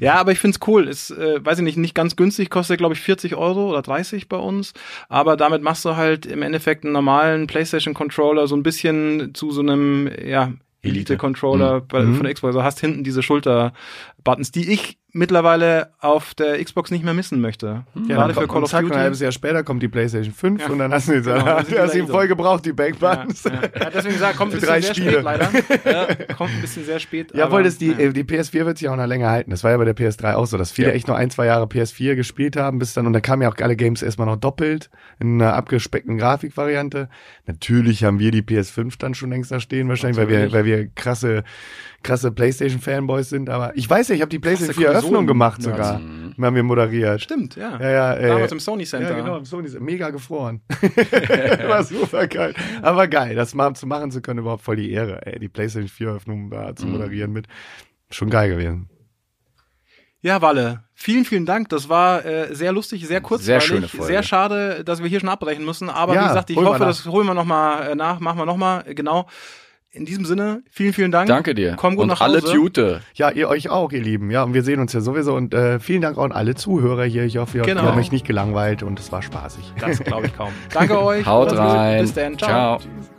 ja, aber ich find's cool. Ist, äh, weiß ich nicht, nicht ganz günstig, kostet glaube ich vierzig Euro oder dreißig bei uns, aber damit machst du halt im Endeffekt einen normalen PlayStation-Controller so ein bisschen zu so einem, ja, Elite-Controller Elite. mhm. von der Xbox. Also hast hinten diese Schulter-Buttons, die ich mittlerweile auf der Xbox nicht mehr missen möchte. Mhm. Ja, gerade für Call of Duty. Ein halbes Jahr später kommt die PlayStation fünf ja. und dann hast du jetzt, genau, hast du ihn voll gebraucht, die Backbuttons. Ja, ja. ja, deswegen gesagt, kommt ein bisschen sehr Spiele. spät leider. ja, kommt ein bisschen sehr spät. Ja, aber, das, die, ja. die P S vier wird sich auch noch länger halten. Das war ja bei der P S drei auch so, dass viele ja. echt nur ein, zwei Jahre P S vier gespielt haben, bis dann, und da kamen ja auch alle Games erstmal noch doppelt in einer abgespeckten Grafikvariante. Natürlich haben wir die P S fünf dann schon längst da stehen, wahrscheinlich, weil wir, weil wir krasse krasse PlayStation-Fanboys sind, aber ich weiß ja, ich habe die PlayStation vier Eröffnung gemacht sogar. Ja. Haben wir moderiert. Stimmt, ja. ja, ja ey. Damals im Sony Center. Ja, genau, im Sony Center. Mega gefroren. War super geil. Aber geil, das mal zu machen zu können, überhaupt voll die Ehre. Ey, die PlayStation vier Eröffnung da zu moderieren mhm. mit. Schon geil gewesen. Ja, Walle, vielen, vielen Dank. Das war äh, sehr lustig, sehr kurzweilig. Sehr schöne Folge. Sehr schade, dass wir hier schon abbrechen müssen. Aber ja, wie gesagt, ich hoffe, das holen wir nochmal äh, nach. Machen wir nochmal, äh, genau. In diesem Sinne, vielen, vielen Dank. Danke dir. Komm gut und nach Hause. Und alle Tute. Ja, ihr euch auch, ihr Lieben. Ja, und wir sehen uns ja sowieso. Und äh, vielen Dank auch an alle Zuhörer hier. Ich hoffe, ihr genau. habt mich nicht gelangweilt und es war spaßig. Das glaube ich kaum. Danke euch. Haut rein. Bis dann. Ciao. Ciao.